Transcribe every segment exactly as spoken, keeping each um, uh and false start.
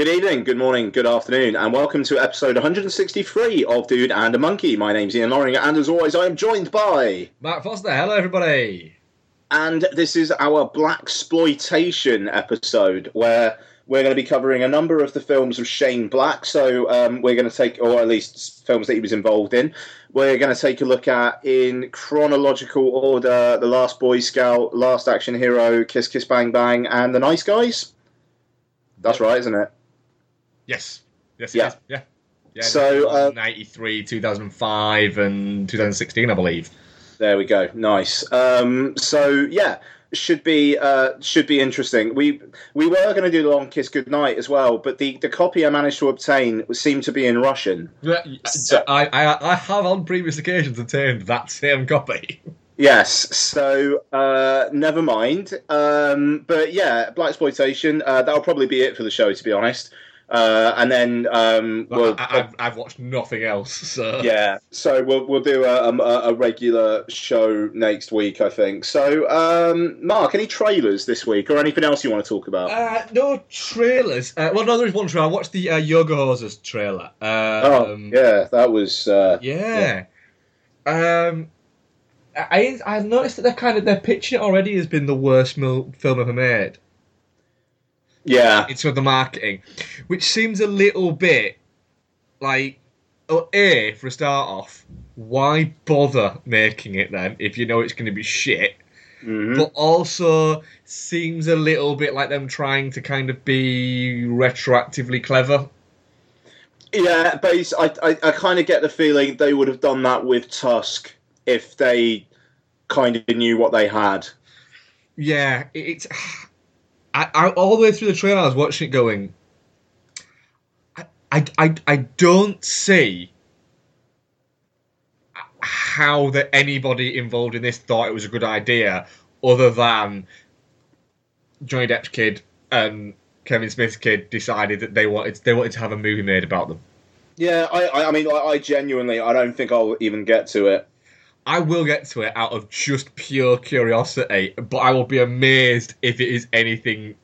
Good evening, good morning, good afternoon, and welcome to episode one hundred sixty-three of Dude and a Monkey. My name's Ian Loring, and as always, I am joined by Matt Foster. Hello, everybody. And this is our Blaxploitation episode, where we're going to be covering a number of the films of Shane Black. So um, we're going to take, or at least films that he was involved in. We're going to take a look at, in chronological order, The Last Boy Scout, Last Action Hero, Kiss Kiss Bang Bang, and The Nice Guys. That's right, isn't it? Yes. Yes, it yeah. is. Yeah. yeah. So, uh, ninety-three, two thousand five, and two thousand sixteen, I believe. There we go. Nice. Um, so, yeah. Should be uh, should be interesting. We we were going to do the Long Kiss Goodnight as well, but the, the copy I managed to obtain seemed to be in Russian. So, I, I I have on previous occasions obtained that same copy. Yes, so uh, never mind. Um, but yeah, Blaxploitation. Uh, that'll probably be it for the show, to be honest. Uh, and then um, we'll, I, I've, I've watched nothing else. So. Yeah, so we'll we'll do a, a, a regular show next week, I think. So, um, Mark, any trailers this week or anything else you want to talk about? Uh, no trailers. Uh, well, no, there is one trailer. I watched the uh, Yoga Hoses trailer. Um, oh, yeah, that was uh, yeah. yeah. Um, I I noticed that they're kind of they're pitching it already as been the worst mil- film ever made. Yeah, it's for the marketing, which seems a little bit like, oh, a for a start off, why bother making it then if you know it's going to be shit? Mm-hmm. But also seems a little bit like them trying to kind of be retroactively clever. Yeah, but I I, I kind of get the feeling they would have done that with Tusk if they kind of knew what they had. Yeah, it, it's. I, I all the way through the trailer, I was watching it going, I, I, I, I don't see how that anybody involved in this thought it was a good idea other than Johnny Depp's kid and Kevin Smith's kid decided that they wanted they wanted to have a movie made about them. Yeah, I, I mean, I, I genuinely, I don't think I'll even get to it. I will get to it out of just pure curiosity, but I will be amazed if it is anything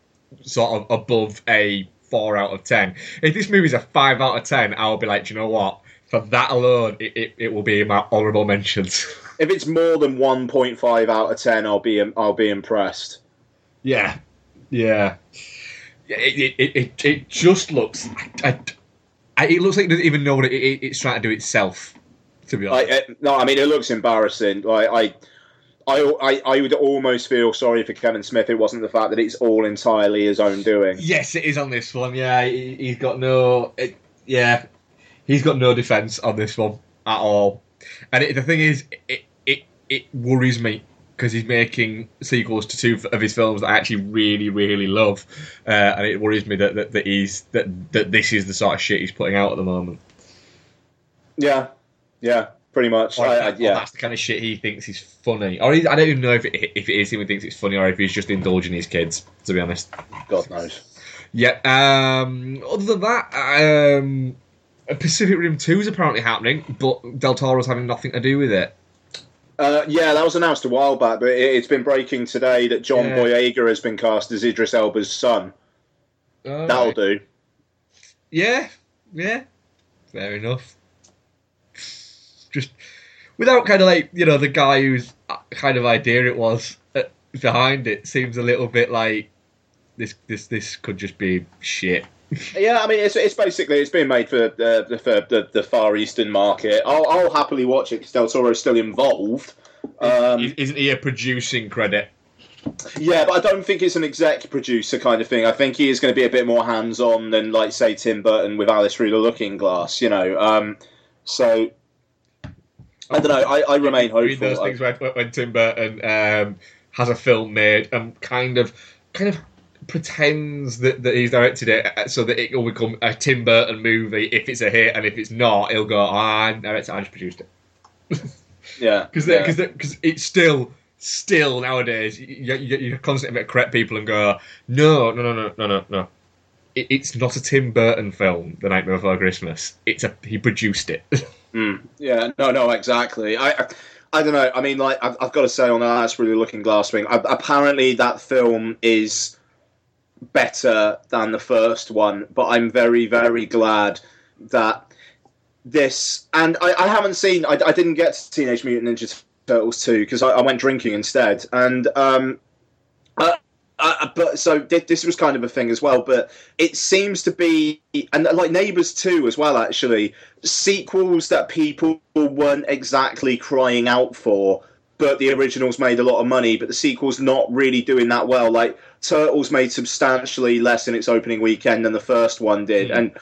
sort of above a four out of ten. If this movie's a five out of ten, I'll be like, do you know what? For that alone, it, it, it will be in my honourable mentions. If it's more than one point five out of ten, I'll be I'll be impressed. Yeah, yeah. It it it, it just looks. I, I, it looks like it doesn't even know what it, it, it's trying to do itself. To be honest, I, it, no, I mean it looks embarrassing. Like I, I, I would almost feel sorry for Kevin Smith. It wasn't the fact that it's all entirely his own doing. Yes, it is on this one. Yeah, he, he's got no, it, yeah, he's got no defense on this one at all. And it, the thing is, it it, it worries me because he's making sequels to two of his films that I actually really really love, uh, and it worries me that, that that he's that that this is the sort of shit he's putting out at the moment. Yeah. Yeah, pretty much. Or, I, I, yeah, that's the kind of shit he thinks is funny. Or he, I don't even know if it, if it is him who thinks it's funny, or if he's just indulging his kids. To be honest, God knows. Yeah. Um, other than that, um, Pacific Rim two is apparently happening, but Del Toro's having nothing to do with it. Uh, yeah, that was announced a while back, but it, it's been breaking today that John yeah. Boyega has been cast as Idris Elba's son. All That'll right. do. Yeah. Yeah. Fair enough. Just without kind of like, you know, the guy whose kind of idea it was behind it seems a little bit like this this this could just be shit. Yeah, I mean, it's it's basically, it's being made for, uh, for the, the Far Eastern market. I'll, I'll happily watch it because Del Toro's still involved. Um, Isn't he a producing credit? Yeah, but I don't think it's an exec producer kind of thing. I think he is going to be a bit more hands-on than, like, say, Tim Burton with Alice Through the Looking Glass, you know. Um, so... I don't know. I, I remain hopeful. Read those things when, when Tim Burton um, has a film made and kind of, kind of pretends that, that he's directed it, so that it will become a Tim Burton movie. If it's a hit, and if it's not, he'll go, "I directed, I just produced it." Yeah, because because yeah. because it's still still nowadays you, you, you constantly correct people and go, "No, no, no, no, no, no, no. It, it's not a Tim Burton film. The Nightmare Before Christmas. It's a he produced it." Mm. Yeah, no, no, exactly. I, I, I don't know. I mean, like, I've, I've got to say on that, that's really looking glass thing. I, apparently, that film is better than the first one, but I'm very, very glad that this... And I, I haven't seen... I, I didn't get to Teenage Mutant Ninja Turtles two because I, I went drinking instead. And... um uh, Uh, but so th- this was kind of a thing as well, but it seems to be, and like Neighbors two as well, actually, sequels that people weren't exactly crying out for, but the originals made a lot of money, but the sequel's not really doing that well. Like Turtles made substantially less in its opening weekend than the first one did, mm. and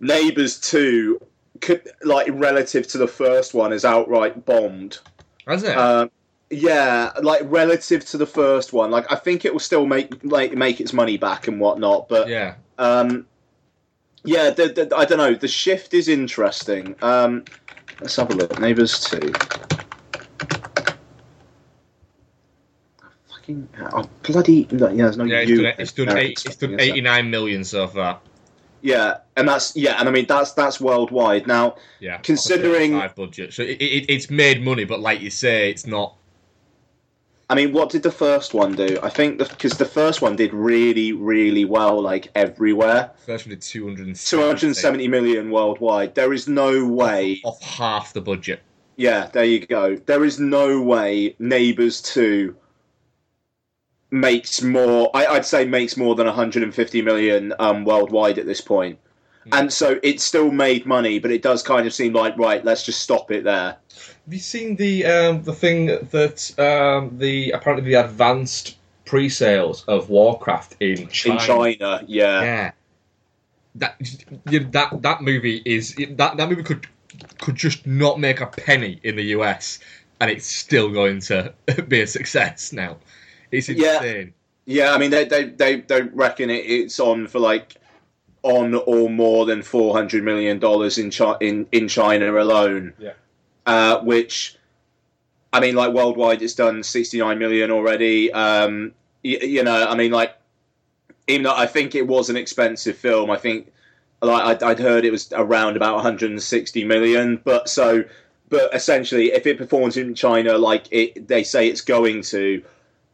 Neighbors two, could, like relative to the first one, is outright bombed. Has it? Um, Yeah, like relative to the first one, like I think it will still make like make its money back and whatnot. But yeah, um, yeah, the, the, I don't know. The shift is interesting. Um, let's have a look. Neighbours two. Fucking oh, bloody no, yeah. There's no yeah, it's you. Done, it's done, eight, it's done eighty-nine million so far. Yeah, and that's yeah, and I mean that's that's worldwide now. Yeah, considering budget, so it, it, it's made money, but like you say, it's not. I mean, what did the first one do? I think because the, the first one did really, really well, like everywhere. First one did two hundred seventy million worldwide. There is no way off, off half the budget. Yeah, there you go. There is no way Neighbours two makes more. I, I'd say makes more than one hundred fifty million um, worldwide at this point. Mm. And so it still made money, but it does kind of seem like right. Let's just stop it there. Have you seen the um, the thing that um, the apparently the advanced pre-sales of Warcraft in China? In China, yeah, yeah. That that that movie is that, that movie could could just not make a penny in the U S, and it's still going to be a success now. It's insane. Yeah, yeah I mean they they they, they reckon it, it's on for like on or more than four hundred million dollars in Chi- in in China alone. Yeah. Uh, which, I mean, like worldwide, it's done sixty-nine million already. Um, you, you know, I mean, like, even though I think it was an expensive film, I think, like, I'd, I'd heard it was around about one hundred sixty million. But so, but essentially, if it performs in China like it, they say it's going to,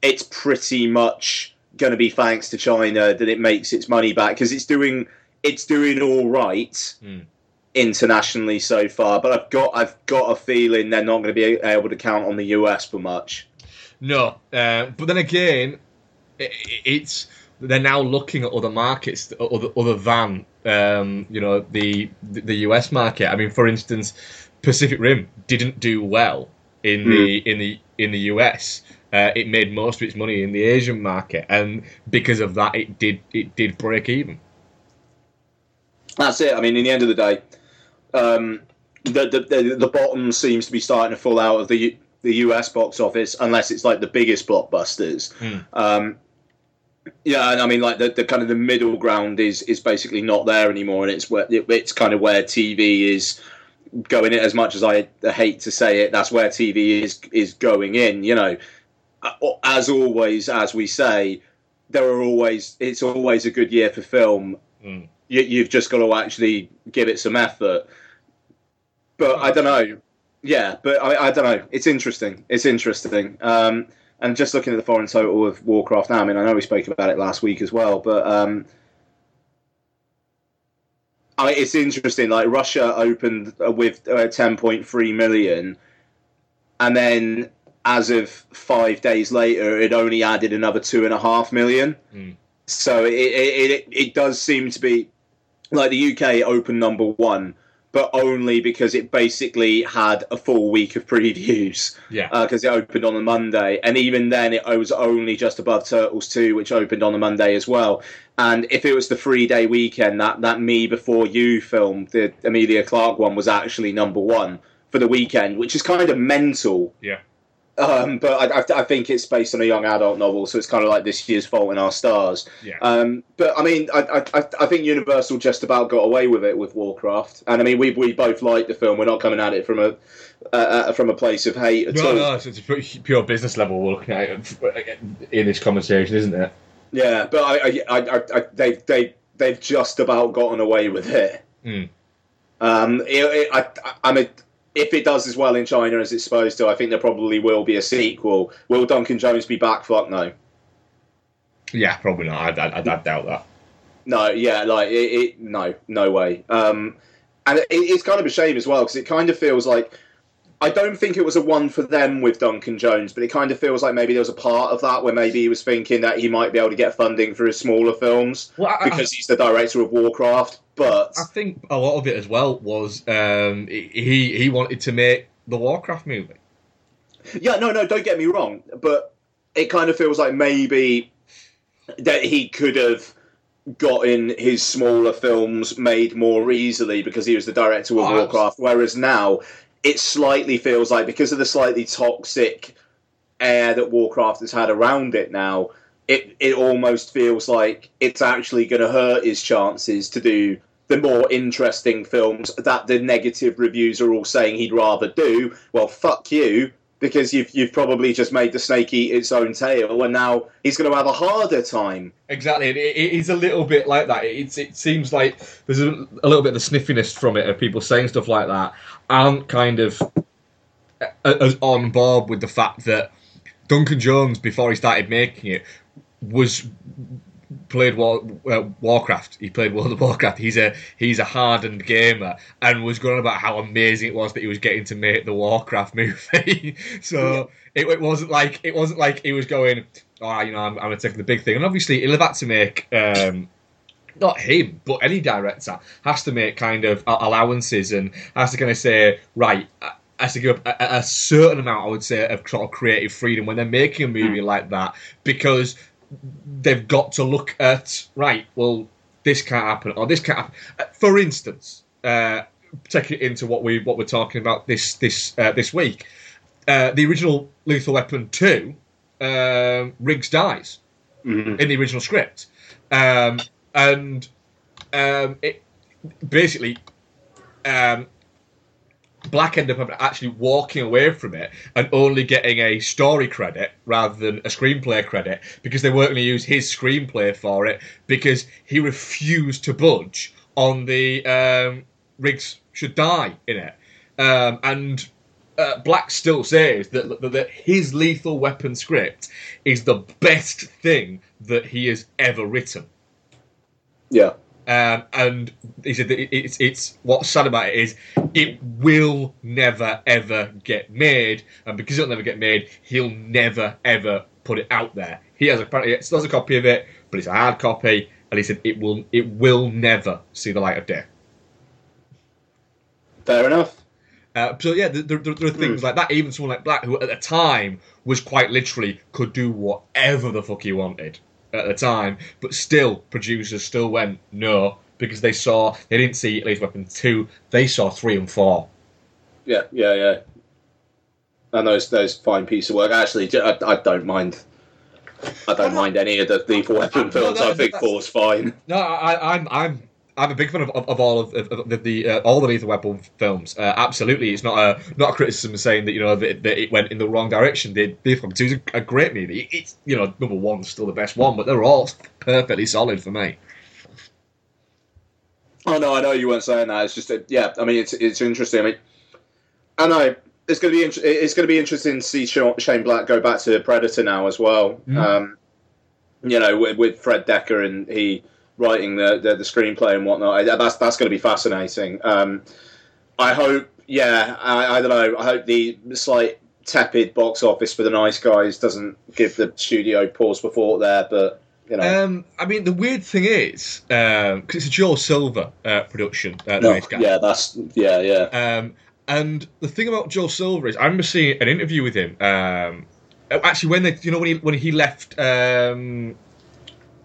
it's pretty much going to be thanks to China that it makes its money back because it's doing, it's doing all right. Mm. Internationally so far, but I've got I've got a feeling they're not going to be able to count on the U S for much. No, uh, but then again, it, it's they're now looking at other markets other other than um, you know the the U S market. I mean, for instance, Pacific Rim didn't do well in mm. the in the in the U S. Uh, it made most of its money in the Asian market, and because of that, it did it did break even. That's it. I mean, in the end of the day. Um, the, the the bottom seems to be starting to fall out of the U, the U S box office, unless it's like the biggest blockbusters. Mm. Um, yeah, and I mean, like the, the kind of the middle ground is is basically not there anymore, and it's where it, it's kind of where T V is going in. As much as I hate to say it, that's where T V is is going in. You know, as always, as we say, there are always it's always a good year for film. Mm. You've just got to actually give it some effort. But I don't know. Yeah, but I, I don't know. It's interesting. It's interesting. Um, and just looking at the foreign total of Warcraft now, I mean, I know we spoke about it last week as well, but um, I, it's interesting. Like, Russia opened with uh, ten point three million, and then as of five days later, it only added another two point five million. Mm. So it, it it it does seem to be like the U K opened number one, but only because it basically had a full week of previews. Yeah, because uh, it opened on a Monday, and even then it was only just above Turtles two, which opened on a Monday as well. And if it was the three day weekend, that that Me Before You film, the Emilia Clarke one, was actually number one for the weekend, which is kind of mental. Yeah. Um, but I, I think it's based on a young adult novel, so it's kind of like this year's Fault in Our Stars. Yeah. Um, but I mean, I, I, I think Universal just about got away with it with Warcraft, and I mean, we we both like the film. We're not coming at it from a uh, from a place of hate at no, all. No, no, it's a pure business level we're looking at in this conversation, isn't it? Yeah, but I, I, I, I they they they've just about gotten away with it. Mm. Um, it, it, I, I'm a. If it does as well in China as it's supposed to, I think there probably will be a sequel. Will Duncan Jones be back? Fuck no. Yeah, probably not. I, I, I doubt that. No, yeah, like it, it. No, no way. Um, and it, it's kind of a shame as well, because it kind of feels like, I don't think it was a one for them with Duncan Jones, but it kind of feels like maybe there was a part of that where maybe he was thinking that he might be able to get funding for his smaller films, well, I, because I, he's the director of Warcraft. But I think a lot of it as well was um, he he wanted to make the Warcraft movie. Yeah, no, no, don't get me wrong, but it kind of feels like maybe that he could have gotten his smaller films made more easily because he was the director of oh, Warcraft, whereas now it slightly feels like, because of the slightly toxic air that Warcraft has had around it now, it, it almost feels like it's actually going to hurt his chances to do the more interesting films that the negative reviews are all saying he'd rather do. Well, fuck you, because you've you've probably just made the snake eat its own tail, and now he's going to have a harder time. Exactly. It, it is a little bit like that. It, it seems like there's a, a little bit of the sniffiness from it, of people saying stuff like that aren't kind of as on board with the fact that Duncan Jones, before he started making it, was played War, uh, Warcraft. He played World of Warcraft. He's a he's a hardened gamer, and was going about how amazing it was that he was getting to make the Warcraft movie. So yeah. it, it wasn't like it wasn't like he was going, oh, you know, I'm, I'm going to take the big thing. And obviously, he'll have had to make, um, not him, but any director has to make kind of allowances and has to kind of say, right, has to give up a, a certain amount, I would say, of creative freedom when they're making a movie mm. like that, because they've got to look at, right, well, this can't happen, or this can't happen. For instance, uh, take it into what, we, what we're talking about this this uh, this week. Uh, the original Lethal Weapon two, uh, Riggs dies mm-hmm. in the original script. Um, and um, it basically, um, Black ended up actually walking away from it and only getting a story credit rather than a screenplay credit, because they weren't going to use his screenplay for it, because he refused to budge on the um, Riggs should die in it. Um, and uh, Black still says that, that, that his Lethal Weapon script is the best thing that he has ever written. Yeah. Um, and he said that it's it's what's sad about it is it will never ever get made, and because it'll never get made, he'll never ever put it out there. He has apparently he still has a copy of it, but it's a hard copy, and he said it will it will never see the light of day. Fair enough. Uh, so yeah, there, there, there are things mm. like that. Even someone like Black, who at the time was quite literally could do whatever the fuck he wanted at the time, but still producers still went no, because they saw they didn't see Lethal Weapon two, they saw three and four. Yeah, yeah, yeah. And those those fine piece of work. Actually, I, I don't mind. I don't mind any of the Lethal Weapon I, I, films. No, that, I think four's fine. No, I, I'm I'm I'm a big fan of, of, of all of, of the, the uh, all the Lethal Weapon films. Uh, absolutely, it's not a not a criticism saying that you know that, that it went in the wrong direction. The Lethal Weapon two is a great movie. It's you know number one's still the best one, but they're all perfectly solid for me. Oh no, I know you weren't saying that. It's just a, yeah. I mean, it's it's interesting. I mean, I know it's going to be inter- it's going to be interesting to see Shane Black go back to Predator now as well. Mm. Um, you know, with, with Fred Decker and he. writing the, the the screenplay and whatnot. That's that's going to be fascinating. Um, I hope, yeah, I, I don't know. I hope the slight tepid box office for The Nice Guys doesn't give the studio pause for thought there. But you know, um, I mean, the weird thing is because um, it's a Joel Silver uh, production. Uh, no, nice guy. Yeah, that's yeah, yeah. Um, and the thing about Joel Silver is, I remember seeing an interview with him. Um, actually, when they, you know, when he when he left. Um,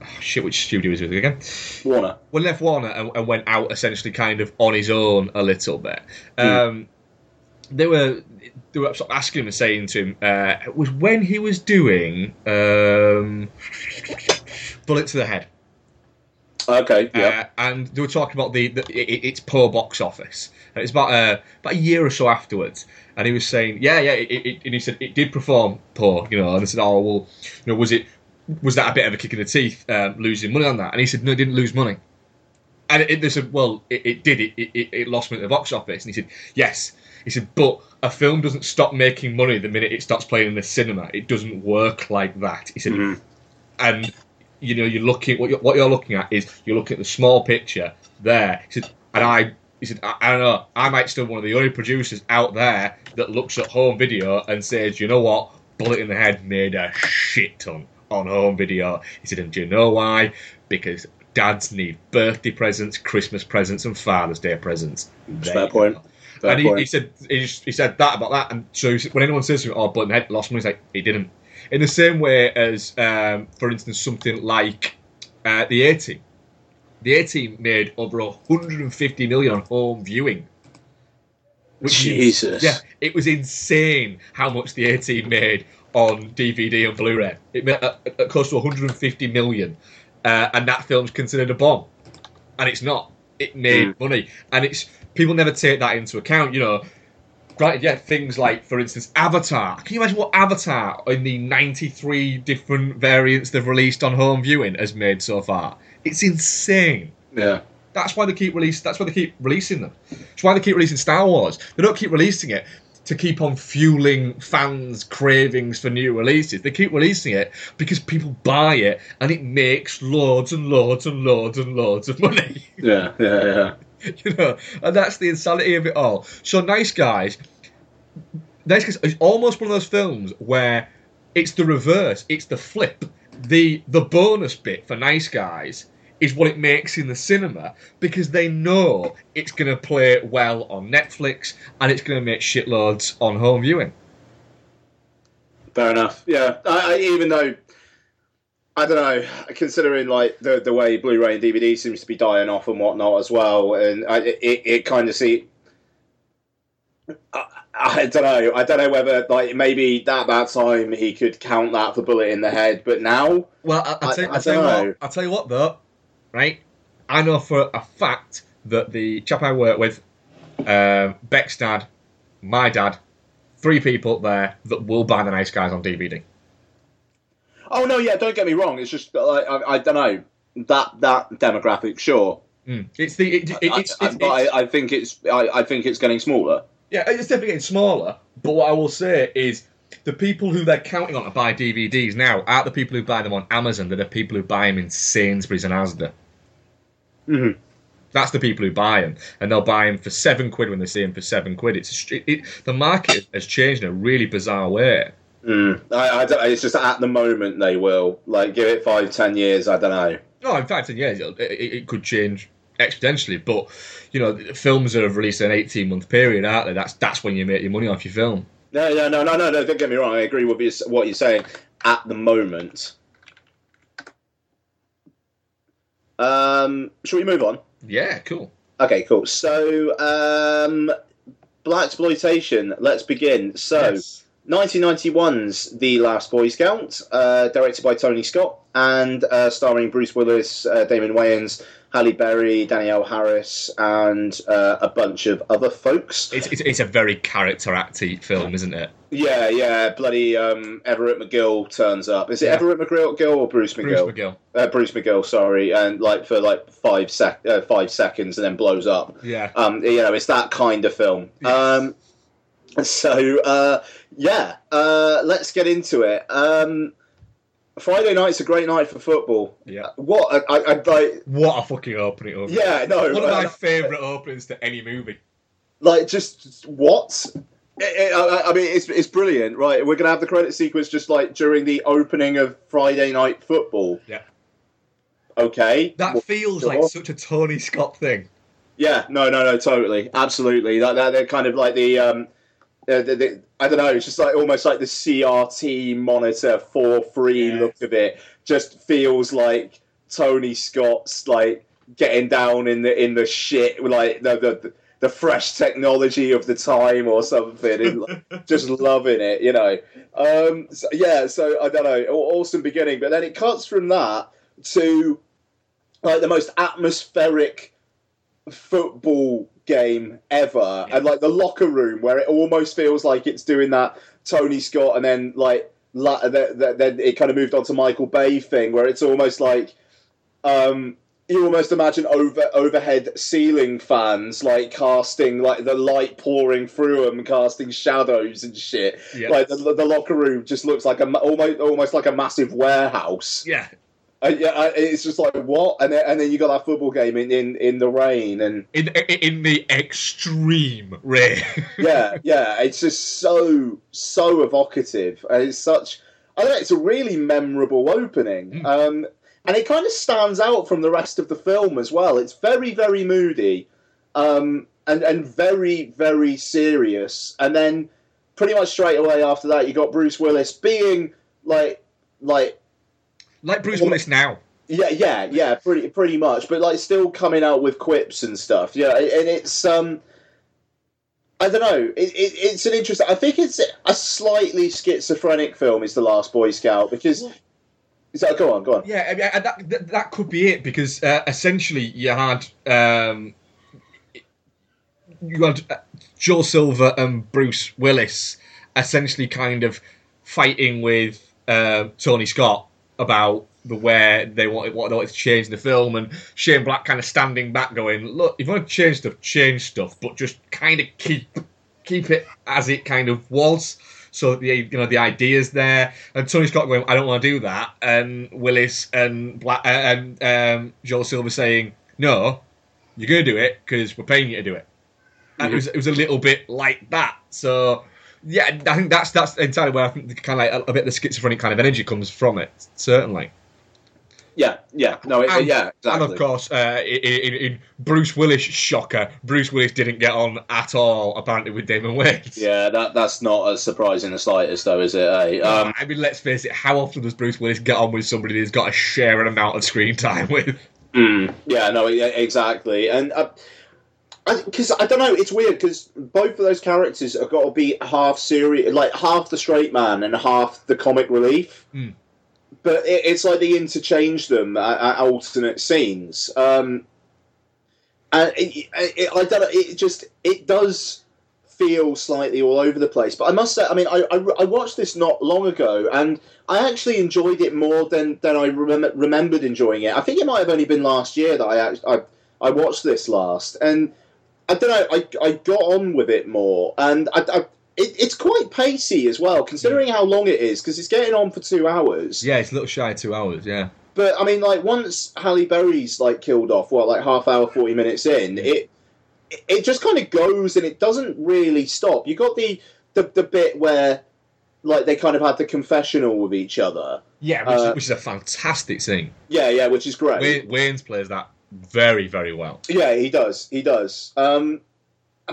Oh, shit, which studio was he with again? Warner. Well, left Warner and, and went out essentially kind of on his own a little bit. Um, mm. They were they were asking him and saying to him, uh, it was when he was doing um, Bullet to the Head. Okay, yeah. Uh, and they were talking about the, the it, it's poor box office. And it's about, uh, about a year or so afterwards. And he was saying, yeah, yeah, it, it, and he said it did perform poor, you know. And I said, oh, well, you know, was it... was that a bit of a kick in the teeth, um, losing money on that? And he said, no, it didn't lose money. And it, it, they said, well, it, it did. It, it it lost money at the box office. And he said, yes. He said, but a film doesn't stop making money the minute it starts playing in the cinema. It doesn't work like that. He said, mm-hmm. and you know, you're looking what you're, what you're looking at is you're looking at the small picture there. He said, and I he said, I, I don't know, I might still be one of the only producers out there that looks at home video and says, you know what, Bullet in the Head made a shit ton on home video. He said, and do you know why? Because dads need birthday presents, Christmas presents, and Father's Day presents. Fair point. Fair and he, point. he said he, just, he said that about that. And so when anyone says to him, "Oh, Bullet in the Head lost money," he's like, "He didn't." In the same way as, um, for instance, something like uh, the A-Team. The A-Team made over one hundred fifty million on home viewing. Which Jesus. Is, yeah, it was insane how much the A-Team made on D V D and Blu-ray. It made uh, uh, close to one hundred fifty million, uh, and that film's considered a bomb. And it's not. It made mm. money. And it's people never take that into account, you know. Right, yeah, things like, for instance, Avatar. Can you imagine what Avatar, in the ninety-three different variants they've released on home viewing, has made so far? It's insane. Yeah. That's why they keep release. That's why they keep releasing them. It's why they keep releasing Star Wars. They don't keep releasing it to keep on fueling fans' cravings for new releases. They keep releasing it because people buy it, and it makes loads and loads and loads and loads of money. Yeah, yeah, yeah. You know, and that's the insanity of it all. So Nice Guys, Nice Guys is almost one of those films where it's the reverse, it's the flip. The the bonus bit for Nice Guys is what it makes in the cinema because they know it's going to play well on Netflix and it's going to make shitloads on home viewing. Fair enough. Yeah, I, I even though... I don't know, considering like the the way Blu-ray and D V D seems to be dying off and whatnot as well, and I, it it kind of see. I, I don't know. I don't know whether like maybe at that time he could count that for Bullet in the Head, but now. Well, I, I, tell, I, I, I tell don't you know. I'll tell you what though, right? I know for a fact that the chap I work with, um, Beck's dad, my dad, three people there that will buy the Nice Guys on D V D. Oh no, yeah, don't get me wrong. It's just like I, I don't know that that demographic. Sure, mm. it's the. It, it, I, it's, I, it's, but it's, I, I think it's. I, I think it's getting smaller. Yeah, it's definitely getting smaller. But what I will say is, the people who they're counting on to buy D V Ds now aren't the people who buy them on Amazon. They're the people who buy them in Sainsbury's and Asda. Mm-hmm. That's the people who buy them, and they'll buy them for seven quid when they see them for seven quid. It's it, it, the market has changed in a really bizarre way. Mm. I, I don't, it's just at the moment they will like give it five, ten years. I don't know. No, in fact, ten years it, it could change exponentially. But you know, films that have released in an eighteen-month period, aren't they? That's that's when you make your money off your film. No, no, no, no, no. Don't get me wrong. I agree with you, what you're saying. At the moment, um, shall we move on? Yeah, cool. Okay, cool. So, um, Blaxploitation. Let's begin. So. Yes. nineteen ninety-one's The Last Boy Scout, uh, directed by Tony Scott and uh, starring Bruce Willis, uh, Damon Wayans, Halle Berry, Danielle Harris, and uh, a bunch of other folks. It's, it's, it's a very character-acty film, isn't it? Yeah, yeah. Bloody um, Everett McGill turns up. Is it yeah. Everett McGill or Bruce McGill? Bruce McGill. Uh, Bruce McGill, sorry, and like for like five sec, uh, five seconds, and then blows up. Yeah. Um, you know, it's that kind of film. Yes. Um, so. Uh, Yeah, uh, let's get into it. Um, Friday night's a great night for football. Yeah, what a, I, I, like, what a fucking opening! Opening. Yeah, no, one of my uh, favourite openings to any movie. Like, just what? It, it, I, I mean, it's it's brilliant, right? We're gonna have the credit sequence just like during the opening of Friday Night Football. Yeah. Okay. That well, feels sure. like such a Tony Scott thing. Yeah. No. No. No. Totally. Absolutely. That, that they're kind of like the. Um, Uh, the, the, I don't know, it's just like almost like the C R T monitor four three yes. look of it just feels like Tony Scott's like getting down in the in the shit, like the the, the fresh technology of the time or something, and just loving it, you know. Um, so, yeah, so I don't know, awesome beginning, but then it cuts from that to like the most atmospheric football game ever, yeah. and like the locker room where it almost feels like it's doing that Tony Scott, and then like la- the, the, then it kind of moved on to Michael Bay thing where it's almost like um, you almost imagine over overhead ceiling fans like casting like the light pouring through them, casting shadows and shit. Yes. Like the, the locker room just looks like a almost almost like a massive warehouse. Yeah. I, yeah, I, it's just like, what? And then, and then you got that football game in, in, in the rain and in in the extreme rain. yeah, yeah. It's just so so evocative. And it's such. I don't know. It's a really memorable opening. Mm. Um, and it kind of stands out from the rest of the film as well. It's very, very moody, um, and and very, very serious. And then pretty much straight away after that, you got Bruce Willis being like like like Bruce well, Willis now. Yeah, yeah, yeah. Pretty, pretty much. But like still coming out with quips and stuff. Yeah, and it's um, I don't know. It, it, it's an interesting. I think it's a slightly schizophrenic film. Is The Last Boy Scout because. What? So, go on, go on. Yeah, I mean, I, that, that that could be it because uh, essentially you had um, you had uh, Joel Silver and Bruce Willis essentially kind of fighting with uh, Tony Scott about the where they wanted what they wanted to change in the film, and Shane Black kind of standing back, going, "Look, if you want to change stuff, change stuff, but just kind of keep keep it as it kind of was." So the you know the idea's there, and Tony Scott going, "I don't want to do that," and Willis and Black, uh, and um, Joel Silver saying, "No, you're going to do it because we're paying you to do it." And mm-hmm. it was it was a little bit like that. So yeah, I think that's that's entirely where I think kind of like a, a bit of the schizophrenic kind of energy comes from it, certainly. Yeah, yeah, no, it, and, yeah, exactly. And of course, uh, in, in Bruce Willis, shocker, Bruce Willis didn't get on at all, apparently, with Damon Wayans. Yeah, that that's not as surprising the slightest, though, is it? Eh? Um, I mean, let's face it, how often does Bruce Willis get on with somebody he's got a sharing amount of screen time with? Mm, yeah, no, yeah, exactly. And because uh, I, I don't know, it's weird because both of those characters have got to be half serious, like half the straight man and half the comic relief. Mm. But it, it's like they interchange them at, at alternate scenes, um, and it, it, I don't know. It just it does feel slightly all over the place. But I must say, I mean, I, I, I watched this not long ago, and I actually enjoyed it more than, than I remember, remembered enjoying it. I think it might have only been last year that I actually, I, I watched this last, and I don't know. I I got on with it more, and I. I It, it's quite pacey as well, considering yeah. how long it is, because it's getting on for two hours. Yeah, it's a little shy of two hours, yeah. But, I mean, like, once Halle Berry's, like, killed off, what, like, half hour, forty minutes in, it it just kind of goes and it doesn't really stop. You got the, the, the bit where, like, they kind of had the confessional with each other. Yeah, which, uh, which is a fantastic scene. Yeah, yeah, which is great. Wayans plays that very, very well. Yeah, he does, he does. Um...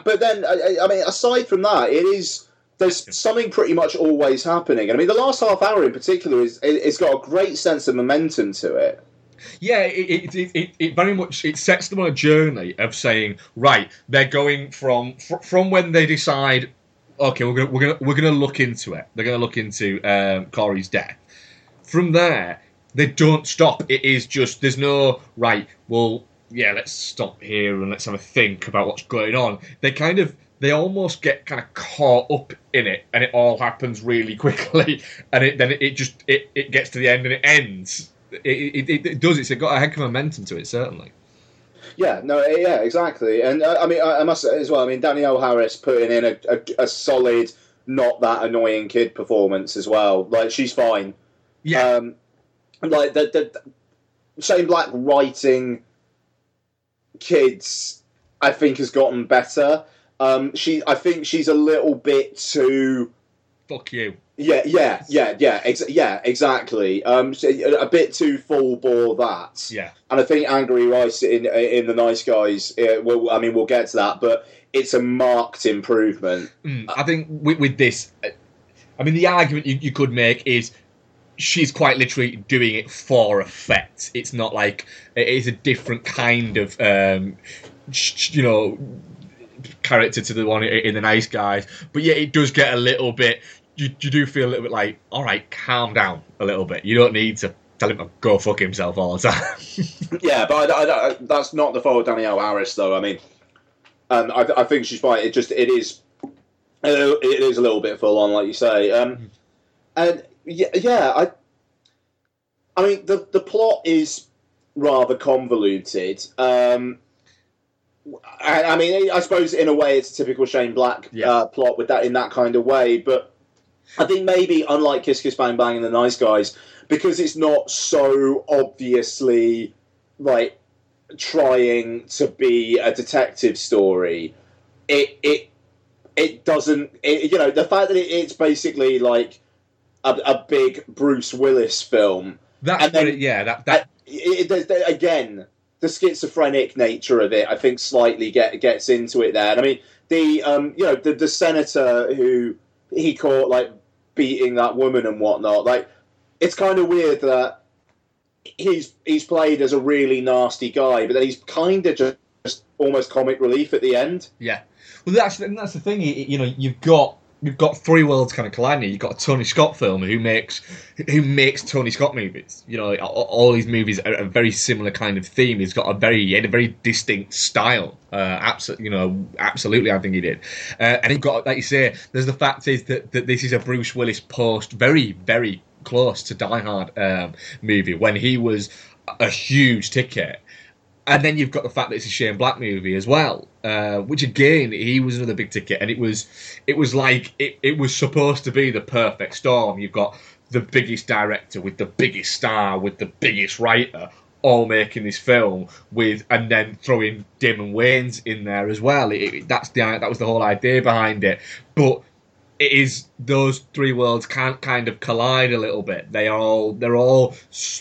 But then, I, I mean, aside from that, it is there's something pretty much always happening. I mean, the last half hour in particular is it's got a great sense of momentum to it. Yeah, it it, it, it very much it sets them on a journey of saying, right, they're going from from when they decide, okay, we're gonna we're gonna we're gonna look into it. They're gonna look into um, Corey's death. From there, they don't stop. It is just there's no right. Well. Yeah, let's stop here and let's have a think about what's going on. They kind of, they almost get kind of caught up in it, and it all happens really quickly, and it, then it, it just it, it gets to the end and it ends. It, it, it does. It's got a heck of momentum to it, certainly. Yeah, no, yeah, exactly. And uh, I mean, I, I must say as well. I mean, Danielle Harris putting in a, a, a solid, not that annoying kid performance as well. Like she's fine. Yeah. Um, like the, the Shane Black writing. Kids, I think, has gotten better. Um, she, I think, she's a little bit too. Fuck you. Yeah, yeah, yeah, yeah, ex- yeah, exactly. Um, a bit too full bore that. Yeah. And I think Angourie Rice in in The Nice Guys. Uh, well, I mean, we'll get to that, but it's a marked improvement. Mm, I think with, with this, I mean, the argument you, you could make is. She's quite literally doing it for effect. It's not like it is a different kind of, um, you know, character to the one in The Nice Guys. But yeah, it does get a little bit. You, you do feel a little bit like, all right, calm down a little bit. You don't need to tell him to go fuck himself all the time. Yeah, but I, I, I, that's not the fault of Danielle Harris, though. I mean, um, I, I think she's fine. It just it is, it is a little bit full on, like you say, um, and. Yeah, yeah. I, I mean, the the plot is rather convoluted. Um, I, I mean, I suppose in a way it's a typical Shane Black yeah. uh, plot with that in that kind of way. But I think maybe, unlike Kiss Kiss Bang Bang and The Nice Guys, because it's not so obviously, like, trying to be a detective story, it it it doesn't... It, you know, the fact that it, it's basically, like, a, a big Bruce Willis film. That's and then, what it, yeah, that... that... It, it, it, again, the schizophrenic nature of it, I think, slightly get, gets into it there. And I mean, the, um, you know, the, the senator who... he caught, like, beating that woman and whatnot. Like, it's kind of weird that he's he's played as a really nasty guy, but then he's kind of just, just almost comic relief at the end. Yeah. Well, that's, that's the thing. You know, you've got you've got three worlds kind of colliding. You've got a Tony Scott film who makes who makes Tony Scott movies. You know, all his movies are a very similar kind of theme. He's got a very a very distinct style. Uh, absolutely, you know, absolutely. I think he did, uh, and he got, like you say, there's the fact is that, that this is a Bruce Willis post, very, very close to Die Hard um, movie when he was a huge ticket, and then you've got the fact that it's a Shane Black movie as well, uh, which again he was another big ticket, and it was, it was like it, it was supposed to be the perfect storm. You've got the biggest director with the biggest star with the biggest writer, all making this film with, and then throwing Damon Wayans in there as well. It, it, that's the that was the whole idea behind it. But it is those three worlds can't kind of collide a little bit. They are all they're all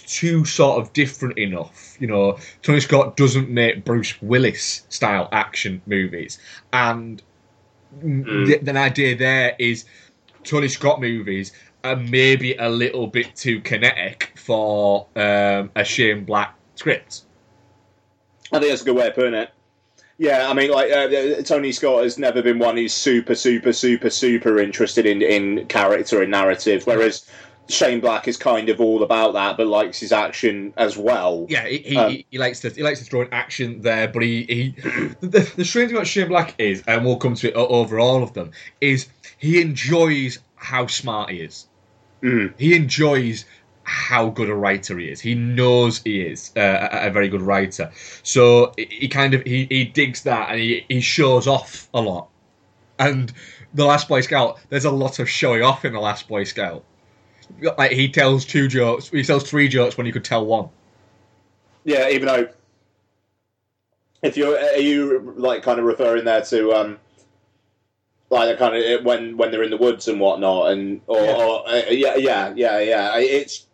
too sort of different enough. You know, Tony Scott doesn't make Bruce Willis style action movies, and mm. the, the idea there is Tony Scott movies are maybe a little bit too kinetic for um, a Shane Black script. I think that's a good way of putting it. Yeah, I mean, like uh, Tony Scott has never been one who's super, super, super, super interested in, in character and narrative, whereas Shane Black is kind of all about that, but likes his action as well. Yeah, he he, um, he likes to he likes to throw an action there, but he, he the, the strange thing about Shane Black is, and we'll come to it over all of them, is he enjoys how smart he is. Mm. He enjoys how good a writer he is. He knows he is uh, a, a very good writer. So he kind of he, he digs that, and he, he shows off a lot. And The Last Boy Scout, there's a lot of showing off in The Last Boy Scout. Like, he tells two jokes, he tells three jokes when you could tell one. Yeah, even though if you're are you like kind of referring there to um like that kind of when when they're in the woods and whatnot, and or yeah, or, uh, yeah, yeah, yeah, yeah. It's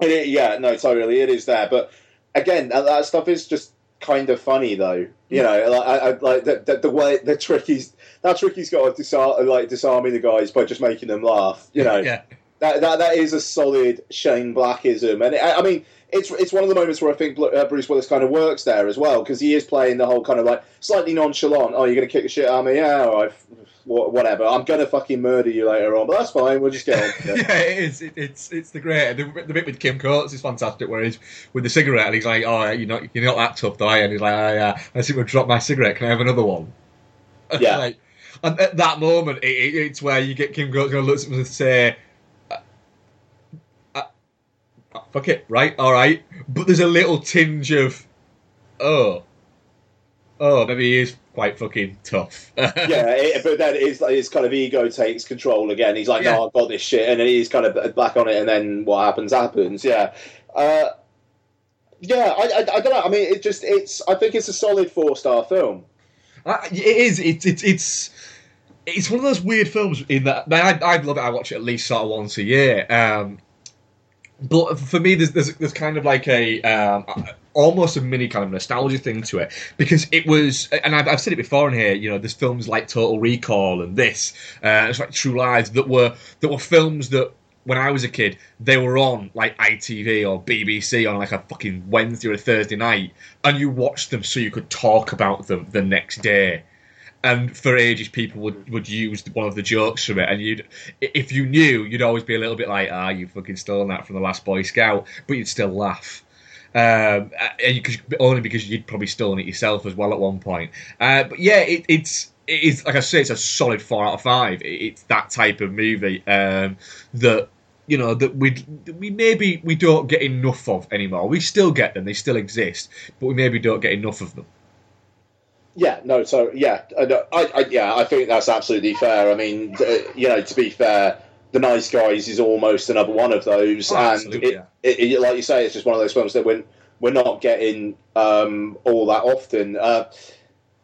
it, yeah, no, totally, it is there. But again, that, that stuff is just kind of funny, though. You know, like, I, I, like the, the the way the tricky's that tricky's got to disar- like disarming the guys by just making them laugh. You know, yeah. that that that is a solid Shane Blackism, and it, I, I mean. It's it's one of the moments where I think Bruce Willis kind of works there as well, because he is playing the whole kind of like slightly nonchalant, oh, you're going to kick the shit out of me? Yeah, all right, whatever. I'm going to fucking murder you later on, but that's fine, we'll just get on. Yeah, yeah it is. It, it's it's the great. The, the bit with Kim Coates is fantastic, where he's with the cigarette and he's like, oh, you're not, you're not that tough, though, are you? And he's like, oh, yeah, I think we'll drop my cigarette. Can I have another one? Yeah. Like, and at that moment, it, it, it's where you get Kim Coates going to look at him and say, fuck it, right, all right. But there's a little tinge of, oh, oh, maybe he is quite fucking tough. Yeah, it, but then his, his kind of ego takes control again. He's like, yeah. no, I've got this shit. And then he's kind of back on it, and then what happens, happens, yeah. Uh, yeah, I, I, I don't know. I mean, it just, it's, I think it's a solid four-star film. Uh, it is, it, it, it's... It's one of those weird films in that, I, I love it, I watch it at least sort of once a year, um... But for me, there's, there's there's kind of like a um, almost a mini kind of nostalgia thing to it, because it was, and I've, I've said it before in here. You know, there's films like Total Recall and this, uh, it's like True Lies that were that were films that when I was a kid they were on like I T V or B B C on like a fucking Wednesday or a Thursday night, and you watched them so you could talk about them the next day. And for ages, people would, would use one of the jokes from it. And you'd, if you knew, you'd always be a little bit like, ah, you fucking stolen that from The Last Boy Scout. But you'd still laugh. Um, and you could, only because you'd probably stolen it yourself as well at one point. Uh, but yeah, it, it's, it is, like I say, it's a solid four out of five. It, it's that type of movie um, that... You know, that we we maybe we don't get enough of anymore. We still get them, they still exist, but we maybe don't get enough of them. Yeah, no, so, yeah, I, I, yeah, I think that's absolutely fair. I mean, you know, to be fair, The Nice Guys is almost another one of those. Oh, and it, yeah. it, it, like you say, it's just one of those films that we're, we're not getting um, all that often. Uh,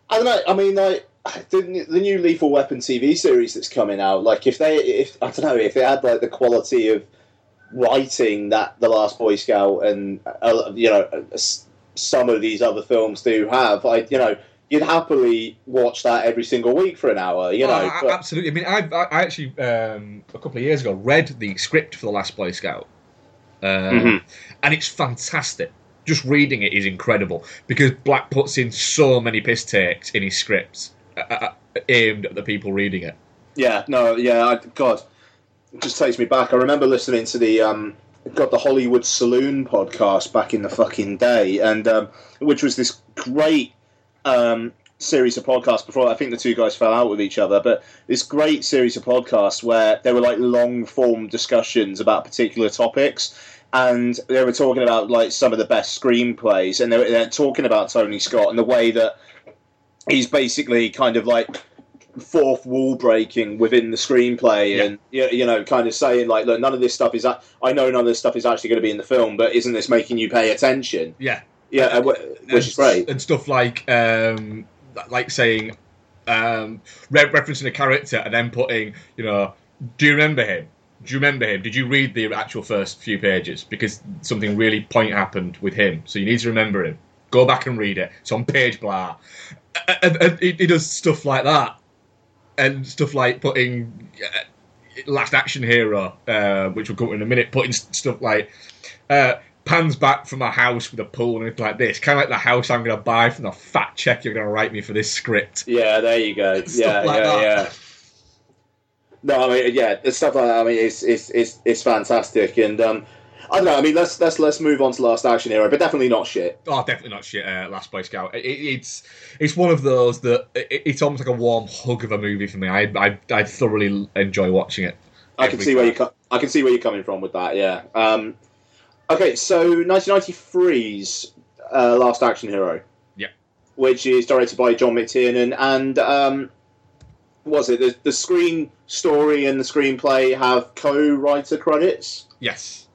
I don't know. I mean, like, the, the new Lethal Weapon T V series that's coming out, like, if they, if I don't know, if they had, like, the quality of writing that The Last Boy Scout and, uh, you know, uh, some of these other films do have, I, you know, you'd happily watch that every single week for an hour, you know. Oh, absolutely. I mean, I, I actually, um, a couple of years ago, read the script for The Last Boy Scout. Um, mm-hmm. And it's fantastic. Just reading it is incredible, because Black puts in so many piss takes in his scripts uh, uh, aimed at the people reading it. Yeah, no, yeah, I, God, it just takes me back. I remember listening to the um, God, the Hollywood Saloon podcast back in the fucking day, and um, which was this great um, series of podcasts before, I think the two guys fell out with each other, but this great series of podcasts where there were like long-form discussions about particular topics. And they were talking about, like, some of the best screenplays, and they were, they were talking about Tony Scott and the way that he's basically kind of, like, fourth wall breaking within the screenplay, yeah. and, you know, kind of saying, like, look, none of this stuff is... A- I know none of this stuff is actually going to be in the film, but isn't this making you pay attention? Yeah. Yeah, and, which and, is great. And stuff like, um, like saying... Um, re- referencing a character and then putting, you know, do you remember him? Do you remember him? Did you read the actual first few pages? Because something really point happened with him, so you need to remember him. Go back and read it. It's on page blah. And, and he does stuff like that. And stuff like putting uh, Last Action Hero, uh, which we'll come to in a minute, putting stuff like uh, pans back from a house with a pool and anything like this. Kind of like the house I'm going to buy from the fat check you're going to write me for this script. Yeah, there you go. Yeah, like yeah, that. yeah. No, I mean, yeah, it's stuff like that. I mean, it's it's it's, it's fantastic, and um, I don't know. I mean, let's let's let's move on to Last Action Hero, but definitely not shit. Oh, definitely not shit. Uh, Last Boy Scout. It, it's it's one of those that it, it's almost like a warm hug of a movie for me. I I, I thoroughly enjoy watching it. I can see time. where you co- I can see where you're coming from with that. Yeah. Um, okay, so nineteen ninety-three's uh, Last Action Hero. Yeah. Which is directed by John McTiernan, and um. Was it the, the screen story and the screenplay have co-writer credits? Yes.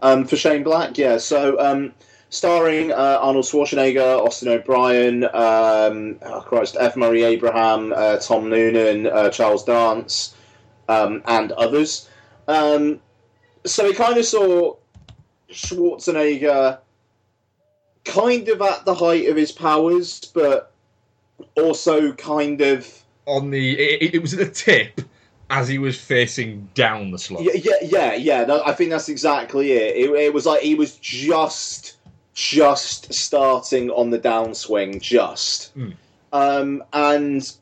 Um, for Shane Black, yeah. So, um, starring uh, Arnold Schwarzenegger, Austin O'Brien, um, oh Christ, F. Murray Abraham, uh, Tom Noonan, uh, Charles Dance, um, and others. Um, so it kind of saw Schwarzenegger kind of at the height of his powers, but also kind of... On the it, it was at the tip as he was facing down the slope. Yeah, yeah, yeah. yeah. No, I think that's exactly it. it. It was like he was just, just starting on the downswing, just. Mm. Um, and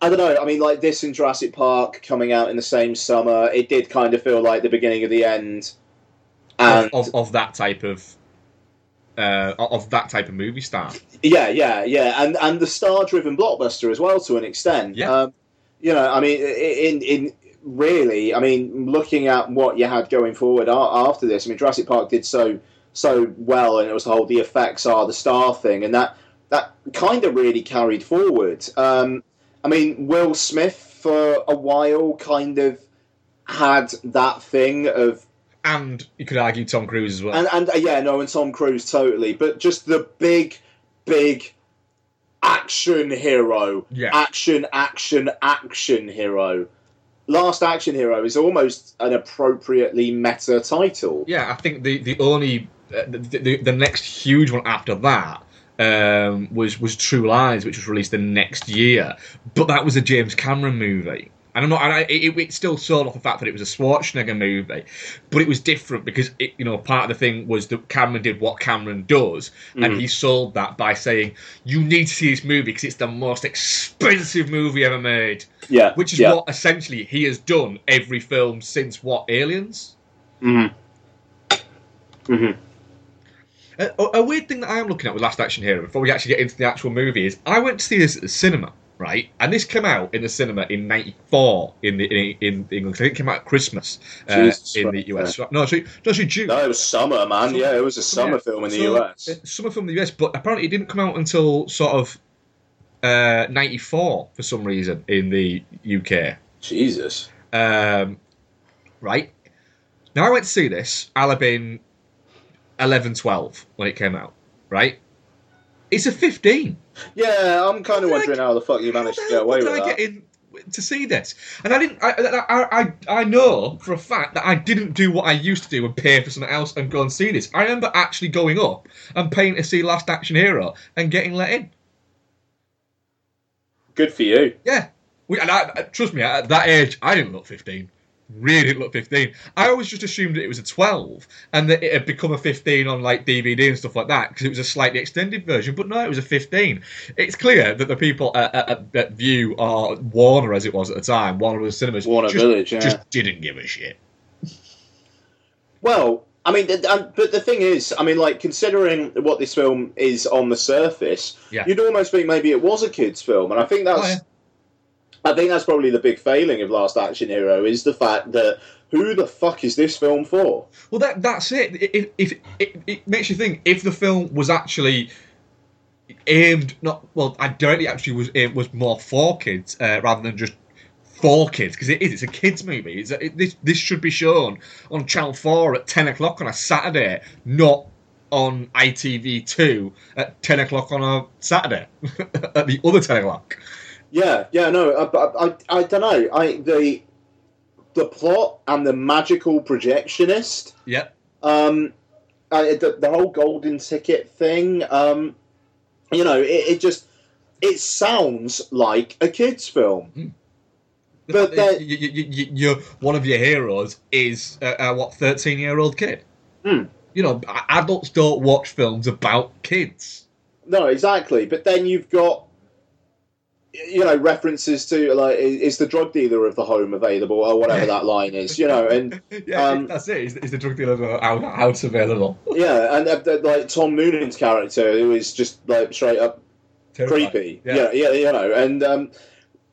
I don't know. I mean, like this and Jurassic Park coming out in the same summer, it did kind of feel like the beginning of the end, and of, of, of that type of. Uh, of that type of movie star. Yeah, yeah, yeah. And and the star-driven blockbuster as well, to an extent. Yeah. Um, you know, I mean, in in really, I mean, looking at what you had going forward after this, I mean, Jurassic Park did so so well, and it was the whole, the effects are the star thing, and that, that kind of really carried forward. Um, I mean, Will Smith, for a while, kind of had that thing of... And you could argue Tom Cruise as well. And, and uh, yeah, no, and Tom Cruise totally. But just the big, big action hero. Yeah. Action, action, action hero. Last Action Hero is almost an appropriately meta title. Yeah, I think the, the only... Uh, the, the, the next huge one after that um, was, was True Lies, which was released the next year. But that was a James Cameron movie. And I'm not. And I, it, it still sold off the fact that it was a Schwarzenegger movie, but it was different because it, you know, part of the thing was that Cameron did what Cameron does, mm. and he sold that by saying you need to see this movie because it's the most expensive movie ever made. Yeah, which is yeah. what essentially he has done every film since what Aliens. Hmm. Hmm. A, a weird thing that I am looking at with Last Action Hero before we actually get into the actual movie is I went to see this at the cinema. Right, and this came out in the cinema in ninety-four in the in, in England. I think it came out at Christmas uh, Jesus, in the U S. Yeah. No, sorry, no, sorry, June. No, it was summer, man. Summer. Yeah, it was a summer yeah. film in the summer, U S. Summer film in the U S, but apparently it didn't come out until sort of uh, ninety-four for some reason in the U K. Jesus. Um, right? Now, I went to see this. I'll have been eleven, twelve when it came out, right? It's a fifteen. Yeah, I'm kind of wondering how the fuck you managed to get away with that. How did I get in to see this? And I didn't. I, I I I know for a fact that I didn't do what I used to do and pay for something else and go and see this. I remember actually going up and paying to see Last Action Hero and getting let in. Good for you. Yeah. We, and I, trust me, at that age, I didn't look fifteen. Really didn't look fifteen. I always just assumed that it was a twelve and that it had become a fifteen on like D V D and stuff like that because it was a slightly extended version. But no, it was a fifteen. It's clear that the people at, at, at View or Warner, as it was at the time, Warner Brothers Cinemas, Warner just, Village, yeah. just didn't give a shit. Well, I mean, but the thing is, I mean, like, considering what this film is on the surface, yeah. you'd almost think maybe it was a kids' film, and I think that's. Oh, yeah. I think that's probably the big failing of Last Action Hero is the fact that who the fuck is this film for? Well, that that's it. If, if, it, it makes you think if the film was actually aimed not well, I directly actually was it was more for kids uh, rather than just for kids because it is. It's a kids movie. It's a, it, this this should be shown on Channel Four at ten o'clock on a Saturday, not on I T V two at ten o'clock on a Saturday at the other ten o'clock. Yeah, yeah, no, I, I, I don't know. I the the plot and the magical projectionist. Yeah. Um, I, the, the whole golden ticket thing. Um, you know, it, it just it sounds like a kids' film. Mm. But that you, you, you, you're one of your heroes is a, a what thirteen-year-old kid. Mm. You know, adults don't watch films about kids. No, exactly. But then you've got. You know, references to, like, is the drug dealer of the home available, or whatever that line is, you know, and... yeah, um, that's it, is, is the drug dealer out, out available. Yeah, and, uh, like, Tom Noonan's character, who is just, like, straight up terrifying. Creepy. Yeah. yeah, yeah, you know, and um,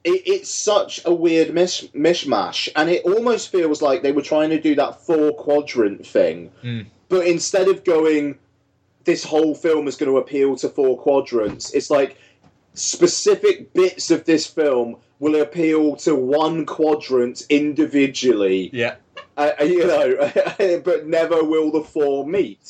it, it's such a weird mish, mishmash, and it almost feels like they were trying to do that four-quadrant thing, mm. but instead of going, this whole film is going to appeal to four quadrants, it's like... specific bits of this film will appeal to one quadrant individually. Yeah, uh, you know, but never will the four meet.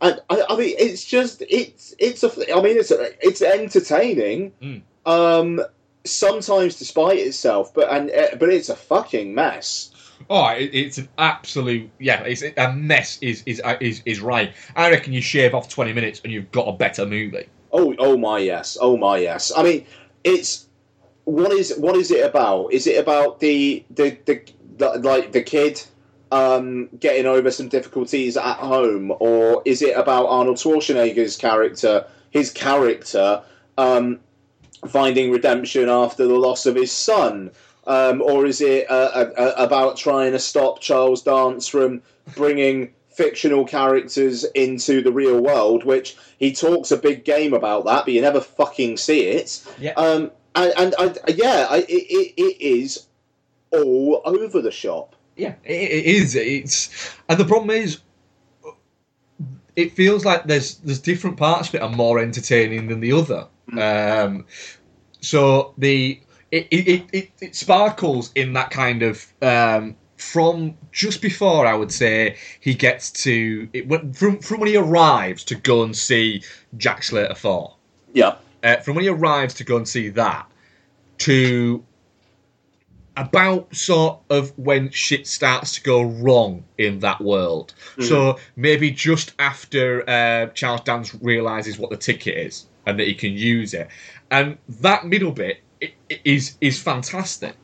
And I, I mean, it's just it's it's a. I mean, it's a, it's entertaining. Mm. Um, sometimes despite itself, but and uh, but it's a fucking mess. Oh, it, it's an absolute yeah. It's a mess. Is is is is right. I reckon you shave off twenty minutes and you've got a better movie. Oh, oh my yes, oh my yes. I mean, it's what is what is it about? Is it about the the, the, the like the kid um, getting over some difficulties at home, or is it about Arnold Schwarzenegger's character, his character um, finding redemption after the loss of his son, um, or is it uh, uh, about trying to stop Charles Dance from bringing? Fictional characters into the real world, which he talks a big game about that, but you never fucking see it. Yeah. Um, and, and I, yeah, I, it, it is all over the shop. Yeah, it, it is. It's and the problem is, it feels like there's there's different parts that are more entertaining than the other. Mm. Um, so the it it, it it sparkles in that kind of. Um, From just before, I would say, he gets to... it went from, from when he arrives to go and see Jack Slater four. Yeah. Uh, from when he arrives to go and see that, to about sort of when shit starts to go wrong in that world. Mm-hmm. So maybe just after uh, Charles Dance realises what the ticket is and that he can use it. And that middle bit it, it is is fantastic.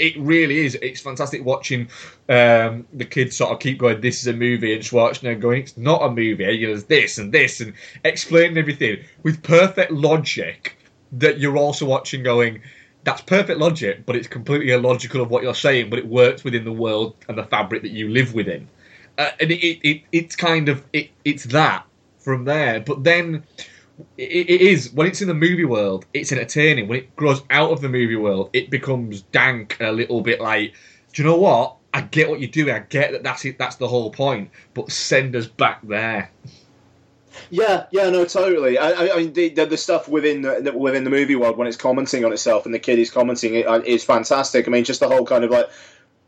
It really is. It's fantastic watching um, the kids sort of keep going, this is a movie, and Schwarzenegger going, it's not a movie. You know, there's this and this, and explaining everything with perfect logic that you're also watching going, that's perfect logic, but it's completely illogical of what you're saying, but it works within the world and the fabric that you live within. Uh, and it, it, it it's kind of, it it's that from there. But then... It, it is. When it's in the movie world, it's entertaining. When it grows out of the movie world, it becomes dank and a little bit like, do you know what? I get what you're doing. I get that that's it. That's the whole point. But send us back there. Yeah, yeah, no, totally. I, I mean, the, the stuff within the within the movie world when it's commenting on itself and the kid is commenting it is fantastic. I mean, just the whole kind of like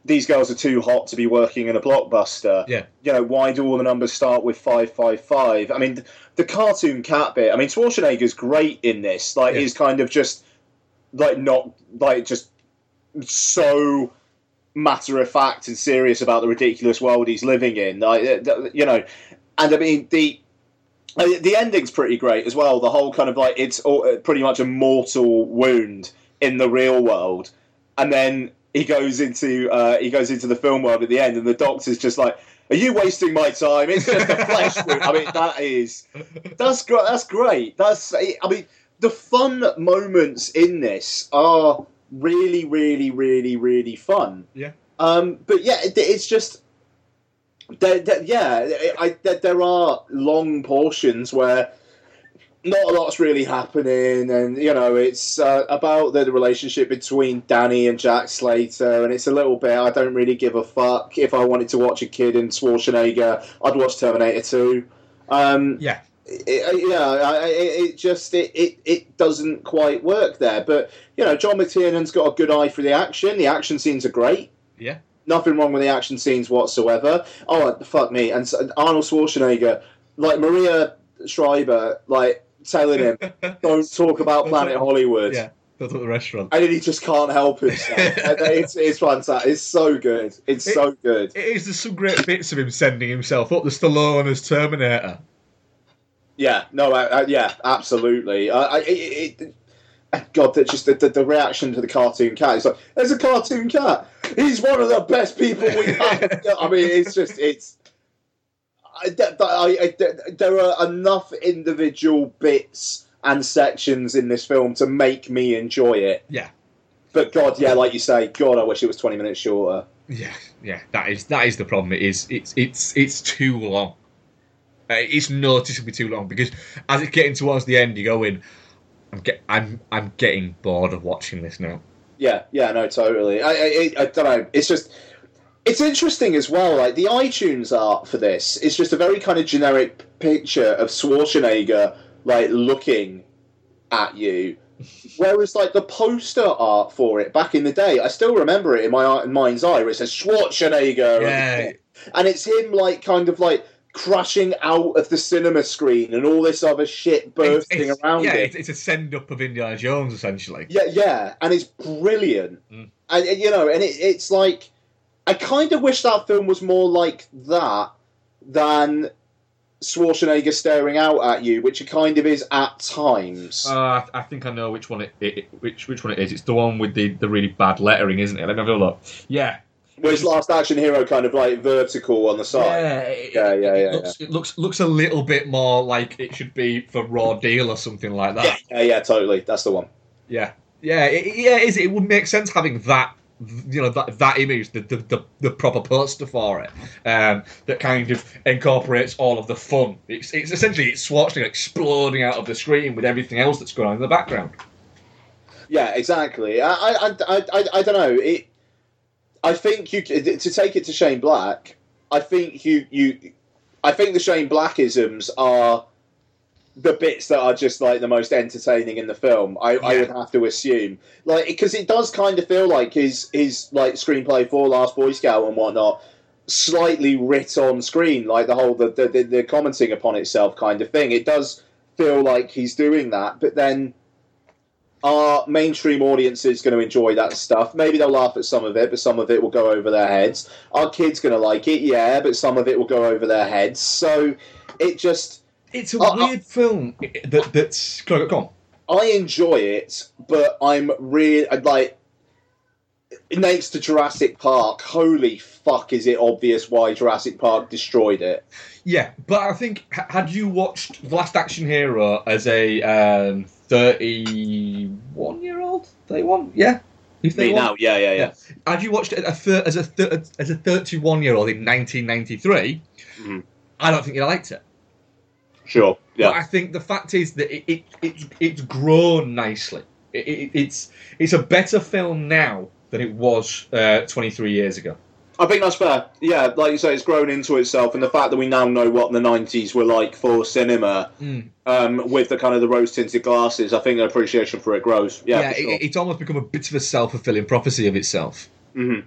these girls are too hot to be working in a blockbuster. Yeah. You know, why do all the numbers start with five five five? I mean, the, the cartoon cat bit, I mean, Schwarzenegger's great in this. Like, yeah. he's kind of just, like, not, like, just so matter of fact and serious about the ridiculous world he's living in. Like, you know, and I mean, the... the ending's pretty great as well. The whole kind of like, it's all, pretty much a mortal wound in the real world, and then he goes into uh, he goes into the film world at the end, and the doctor's just like, "Are you wasting my time? It's just a flesh wound." I mean, that is that's great. That's great. That's I mean, the fun moments in this are really, really, really, really fun. Yeah. Um. But yeah, it, it's just. There, there, yeah, I, there, there are long portions where not a lot's really happening, and you know it's uh, about the, the relationship between Danny and Jack Slater, and it's a little bit I don't really give a fuck. If I wanted to watch a kid in Schwarzenegger, I'd watch Terminator two. Um, yeah, it, yeah, it, it just it, it it doesn't quite work there. But you know, John McTiernan's got a good eye for the action. The action scenes are great. Yeah. Nothing wrong with the action scenes whatsoever. Oh, fuck me. And Arnold Schwarzenegger, like Maria Shriver, like telling him, don't talk about Planet Hollywood. Yeah, that's at the restaurant. And he just can't help himself. it's, it's fantastic. It's so good. It's it, so good. It is. There's some great bits of him sending himself up the Stallone as Terminator. Yeah, no, I, I, yeah, absolutely. I, I, it, it, God, that just the, the, the reaction to the cartoon cat. It's like, there's a cartoon cat. He's one of the best people we've had. I mean, it's just, it's... I, I, I, there are enough individual bits and sections in this film to make me enjoy it. Yeah. But God, yeah, like you say, God, I wish it was twenty minutes shorter. Yeah, yeah, that is that is the problem. It is, it's, it's, it's too long. Uh, it's noticeably too long, because as it's getting towards the end, you go in... I'm get, I'm I'm getting bored of watching this now. Yeah, yeah, no, totally. I, I I don't know. It's just it's interesting as well. Like the iTunes art for this is just a very kind of generic picture of Schwarzenegger like looking at you, whereas like the poster art for it back in the day, I still remember it in my mind's eye. Where it says Schwarzenegger, yeah. and it's him like kind of like. crashing out of the cinema screen and all this other shit bursting it's, around yeah, it. Yeah, it's a send-up of Indiana Jones, essentially. Yeah, yeah, and it's brilliant. Mm. And, and, you know, and it, it's like... I kind of wish that film was more like that than Schwarzenegger staring out at you, which it kind of is at times. Uh, I, I think I know which one it, it, it which which one it is. It's the one with the, the really bad lettering, isn't it? Let me have a look. Yeah. Well, it's Last Action Hero kind of like vertical on the side. Yeah, it, yeah, yeah. It, yeah, looks, yeah. it looks, looks a little bit more like it should be for Raw Deal or something like that. Yeah, yeah, yeah totally. That's the one. Yeah, yeah, it, yeah. It, is, it would make sense having that, you know, that that image, the the, the, the proper poster for it, um, that kind of incorporates all of the fun. It's it's essentially it's Schwarzenegger exploding out of the screen with everything else that's going on in the background. Yeah, exactly. I I I I, I don't know it. I think you to take it to Shane Black. I think you, you I think the Shane Blackisms are the bits that are just like the most entertaining in the film. I, yeah. I would have to assume, like, because it does kind of feel like his his like screenplay for Last Boy Scout and whatnot, slightly writ on screen, like the whole the the, the, the commenting upon itself kind of thing. It does feel like he's doing that, but then. Our mainstream audience is going to enjoy that stuff. Maybe they'll laugh at some of it, but some of it will go over their heads. Our kids going to like it, yeah, but some of it will go over their heads. So it just... It's a uh, weird uh, film that, that's... Go on. I enjoy it, but I'm really... Like, next to Jurassic Park, holy fuck is it obvious why Jurassic Park destroyed it. Yeah, but I think, had you watched The Last Action Hero as a... Um, thirty-one-year-old? thirty-one? Yeah. Me now, yeah, yeah, yeah, yeah. Had you watched it as a as a thirty-one-year-old in nineteen ninety-three, mm-hmm. I don't think you liked it. Sure, yeah. But I think the fact is that it, it, it it's grown nicely. It, it, it's it's a better film now than it was uh, twenty-three years ago. I think that's fair. Yeah, like you say, it's grown into itself, and the fact that we now know what the nineties were like for cinema, mm. um, with the kind of the rose-tinted glasses, I think the appreciation for it grows. Yeah, yeah for sure. it, it's almost become a bit of a self-fulfilling prophecy of itself. Mm-hmm.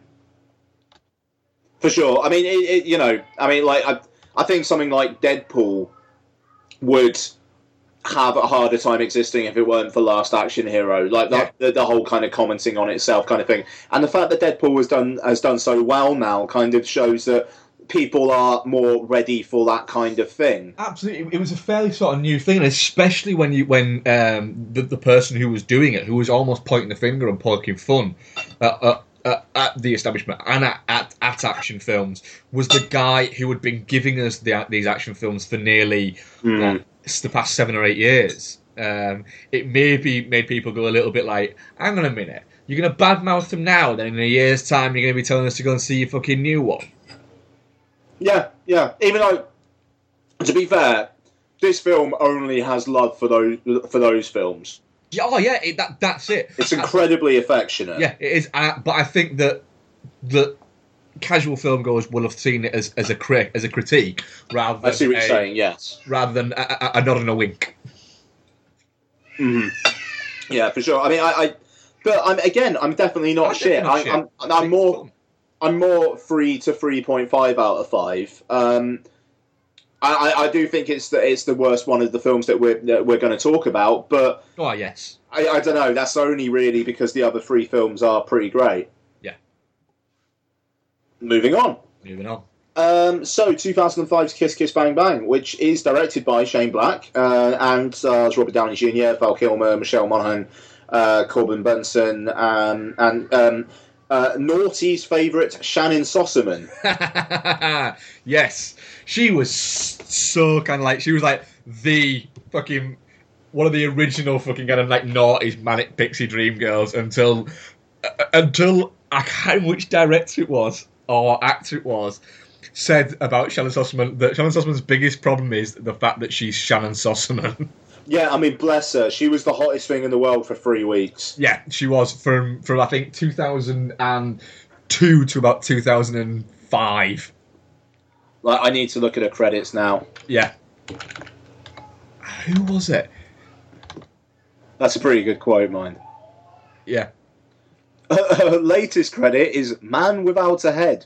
For sure. I mean, it, it, you know, I mean, like, I, I think something like Deadpool would have a harder time existing if it weren't for Last Action Hero. Like, that, yeah. the, the whole kind of commenting on itself kind of thing. And the fact that Deadpool was done, has done so well now kind of shows that people are more ready for that kind of thing. Absolutely. It was a fairly sort of new thing, and especially when you when um, the, the person who was doing it, who was almost pointing the finger and poking fun at, at, at, at the establishment and at, at, at action films, was the guy who had been giving us the, these action films for nearly mm. uh, the past seven or eight years. Um, it maybe made people go a little bit like, hang on a minute, you're going to badmouth them now, then in a year's time you're going to be telling us to go and see your fucking new one. Yeah, yeah. Even though, to be fair, this film only has love for those for those films. Oh, yeah, it, that that's it. It's incredibly that's, affectionate. Yeah, it is. Uh, but I think that the casual filmgoers will have seen it as as a cri- as a critique rather. Than I see what a, you're saying. Yes, rather than a, a, a nod and a wink. Mm-hmm. Yeah, for sure. I mean, I, I but I'm again, I'm definitely not I'm shit. Definitely I, shit. I'm, I'm, I'm more. Fun. I'm more three to three point five out of five. Um, I, I do think it's the it's the worst one of the films that we're that we're going to talk about. But oh yes, I, I don't know. That's only really because the other three films are pretty great. Yeah. Moving on. Moving on. Um, so two thousand five's Kiss Kiss Bang Bang, which is directed by Shane Black uh, and stars uh, Robert Downey Junior, Val Kilmer, Michelle Monaghan, uh, Corbin Bunsen, um, and. Um, Uh, Naughty's favourite, Shannyn Sossamon. Yes. She was so kind of like, she was like the fucking, one of the original fucking kind of like Naughty's Manic Pixie Dream Girls until, uh, until I can't remember which director it was or actor it was, said about Shannyn Sossamon that Shannon Sossamon's biggest problem is the fact that she's Shannyn Sossamon. Yeah, I mean, bless her. She was the hottest thing in the world for three weeks. Yeah, she was from from I think two thousand two to about two thousand five. Like, I need to look at her credits now. Yeah. Who was it? That's a pretty good quote, mind. Yeah. Her latest credit is "Man Without a Head."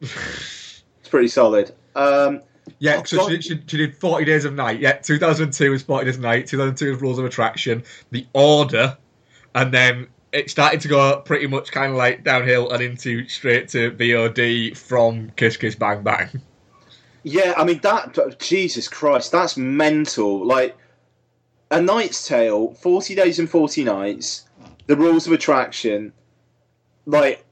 It's pretty solid. Um... Yeah, oh, so she, she, she did forty Days of Night. Yeah, two thousand two was forty Days of Night, two thousand two was Rules of Attraction, The Order, and then it started to go pretty much kind of like downhill and into straight to V O D from Kiss Kiss Bang Bang. Yeah, I mean, that, Jesus Christ, that's mental. Like, A Knight's Tale, forty Days and forty Nights, The Rules of Attraction, like...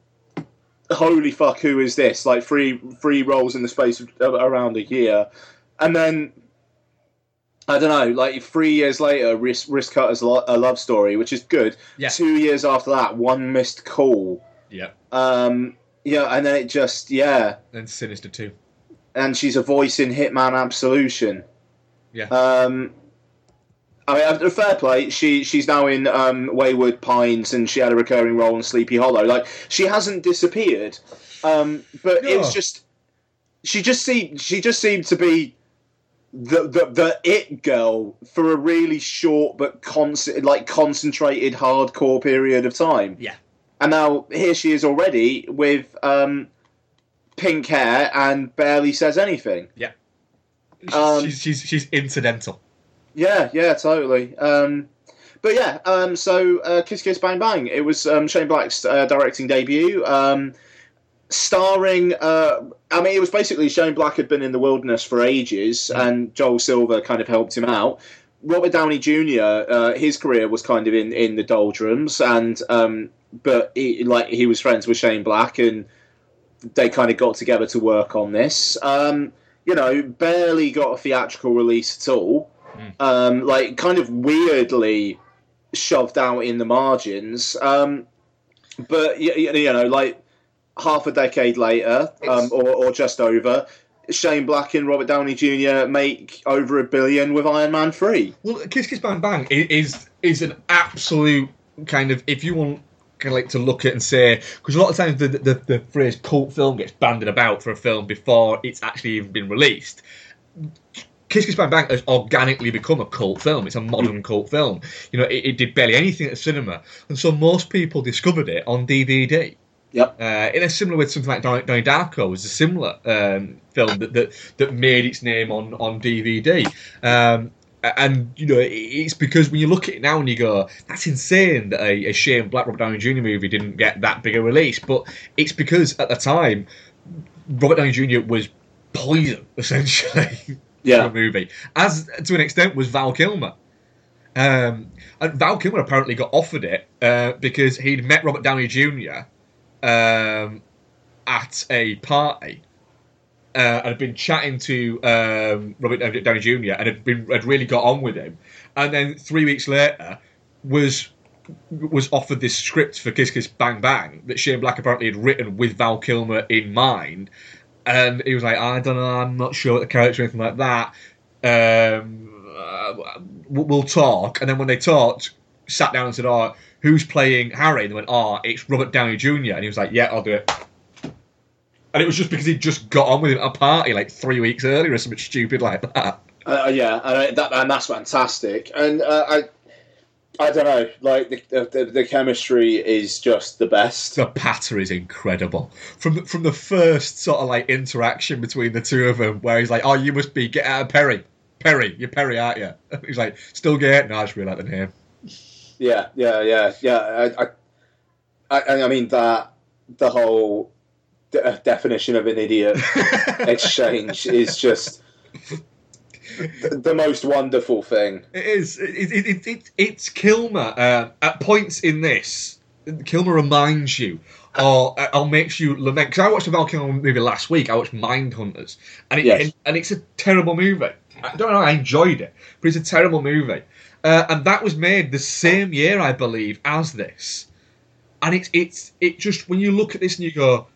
holy fuck, who is this? Like, three three roles in the space of around a year, and then I don't know, like three years later, Wrist, wrist Cutter's lo- a Love Story, which is good. Yeah. Two years after that, One Missed Call. Yeah. Um. Yeah, and then it just yeah. And Sinister Two. And she's a voice in Hitman Absolution. Yeah. Um. I mean, after fair play, she, she's now in um, Wayward Pines, and she had a recurring role in Sleepy Hollow. Like, she hasn't disappeared, um, but no. It was just she just seemed she just seemed to be the, the the it girl for a really short but con- like concentrated hardcore period of time. Yeah, and now here she is already with um, pink hair and barely says anything. Yeah, she's um, she's, she's she's incidental. Yeah, yeah, totally. Um, but yeah, um, so uh, Kiss Kiss Bang Bang. It was um, Shane Black's uh, directing debut, um, starring. Uh, I mean, it was basically Shane Black had been in the wilderness for ages, mm. and Joel Silver kind of helped him out. Robert Downey Junior, uh, his career was kind of in, in the doldrums, and um, but he, like he was friends with Shane Black, and they kind of got together to work on this. Um, you know, barely got a theatrical release at all. Mm. Um, like kind of weirdly shoved out in the margins, um, but you, you know, like half a decade later, um, or, or just over, Shane Black and Robert Downey Junior make over a billion with Iron Man three. Well, Kiss Kiss Bang Bang is is an absolute kind of, if you want kind of like to look at and say, because a lot of times the, the the phrase cult film gets bandied about for a film before it's actually even been released. Kiss Kiss Bang Bang has organically become a cult film. It's a modern cult film. You know, it, it did barely anything at the cinema, and so most people discovered it on D V D. Yep. Uh, in a similar way to something like Donnie, Donnie Darko was a similar um, film that, that that made its name on on D V D. Um, and you know, it's because when you look at it now and you go, that's insane that a, a Shane Black Robert Downey Junior movie didn't get that big a release. But it's because at the time, Robert Downey Junior was poison essentially. Yeah. For a movie, as to an extent was Val Kilmer. Um, and Val Kilmer apparently got offered it uh, because he'd met Robert Downey Junior Um, at a party, uh, and had been chatting to um, Robert Downey Junior and had been had really got on with him. And then three weeks later, was was offered this script for Kiss Kiss Bang Bang that Shane Black apparently had written with Val Kilmer in mind. And he was like, I don't know, I'm not sure what the character or anything like that. Um, uh, we'll talk. And then when they talked, sat down and said, oh, who's playing Harry? And they went, oh, it's Robert Downey Junior And he was like, yeah, I'll do it. And it was just because he just got on with him at a party like three weeks earlier or something stupid like that. Uh, yeah, and, that, and that's fantastic. And uh, I I don't know, like, the, the the chemistry is just the best. The patter is incredible. From the, from the first sort of, like, interaction between the two of them where he's like, oh, you must be, get out of Perry. Perry, you're Perry, aren't you? He's like, still gay? No, I just really like the name. Yeah, yeah, yeah, yeah. I, I, I mean that the whole de- definition of an idiot exchange is just the, the most wonderful thing. It is. It, it, it, it, it's Kilmer. Uh, at points in this, Kilmer reminds you, or or makes you lament. Because I watched a Val Kilmer movie last week. I watched Mindhunters, and it, yes. and, and it's a terrible movie. I don't know. I enjoyed it, but it's a terrible movie. Uh, and that was made the same year, I believe, as this. And it's it's it just when you look at this and you go,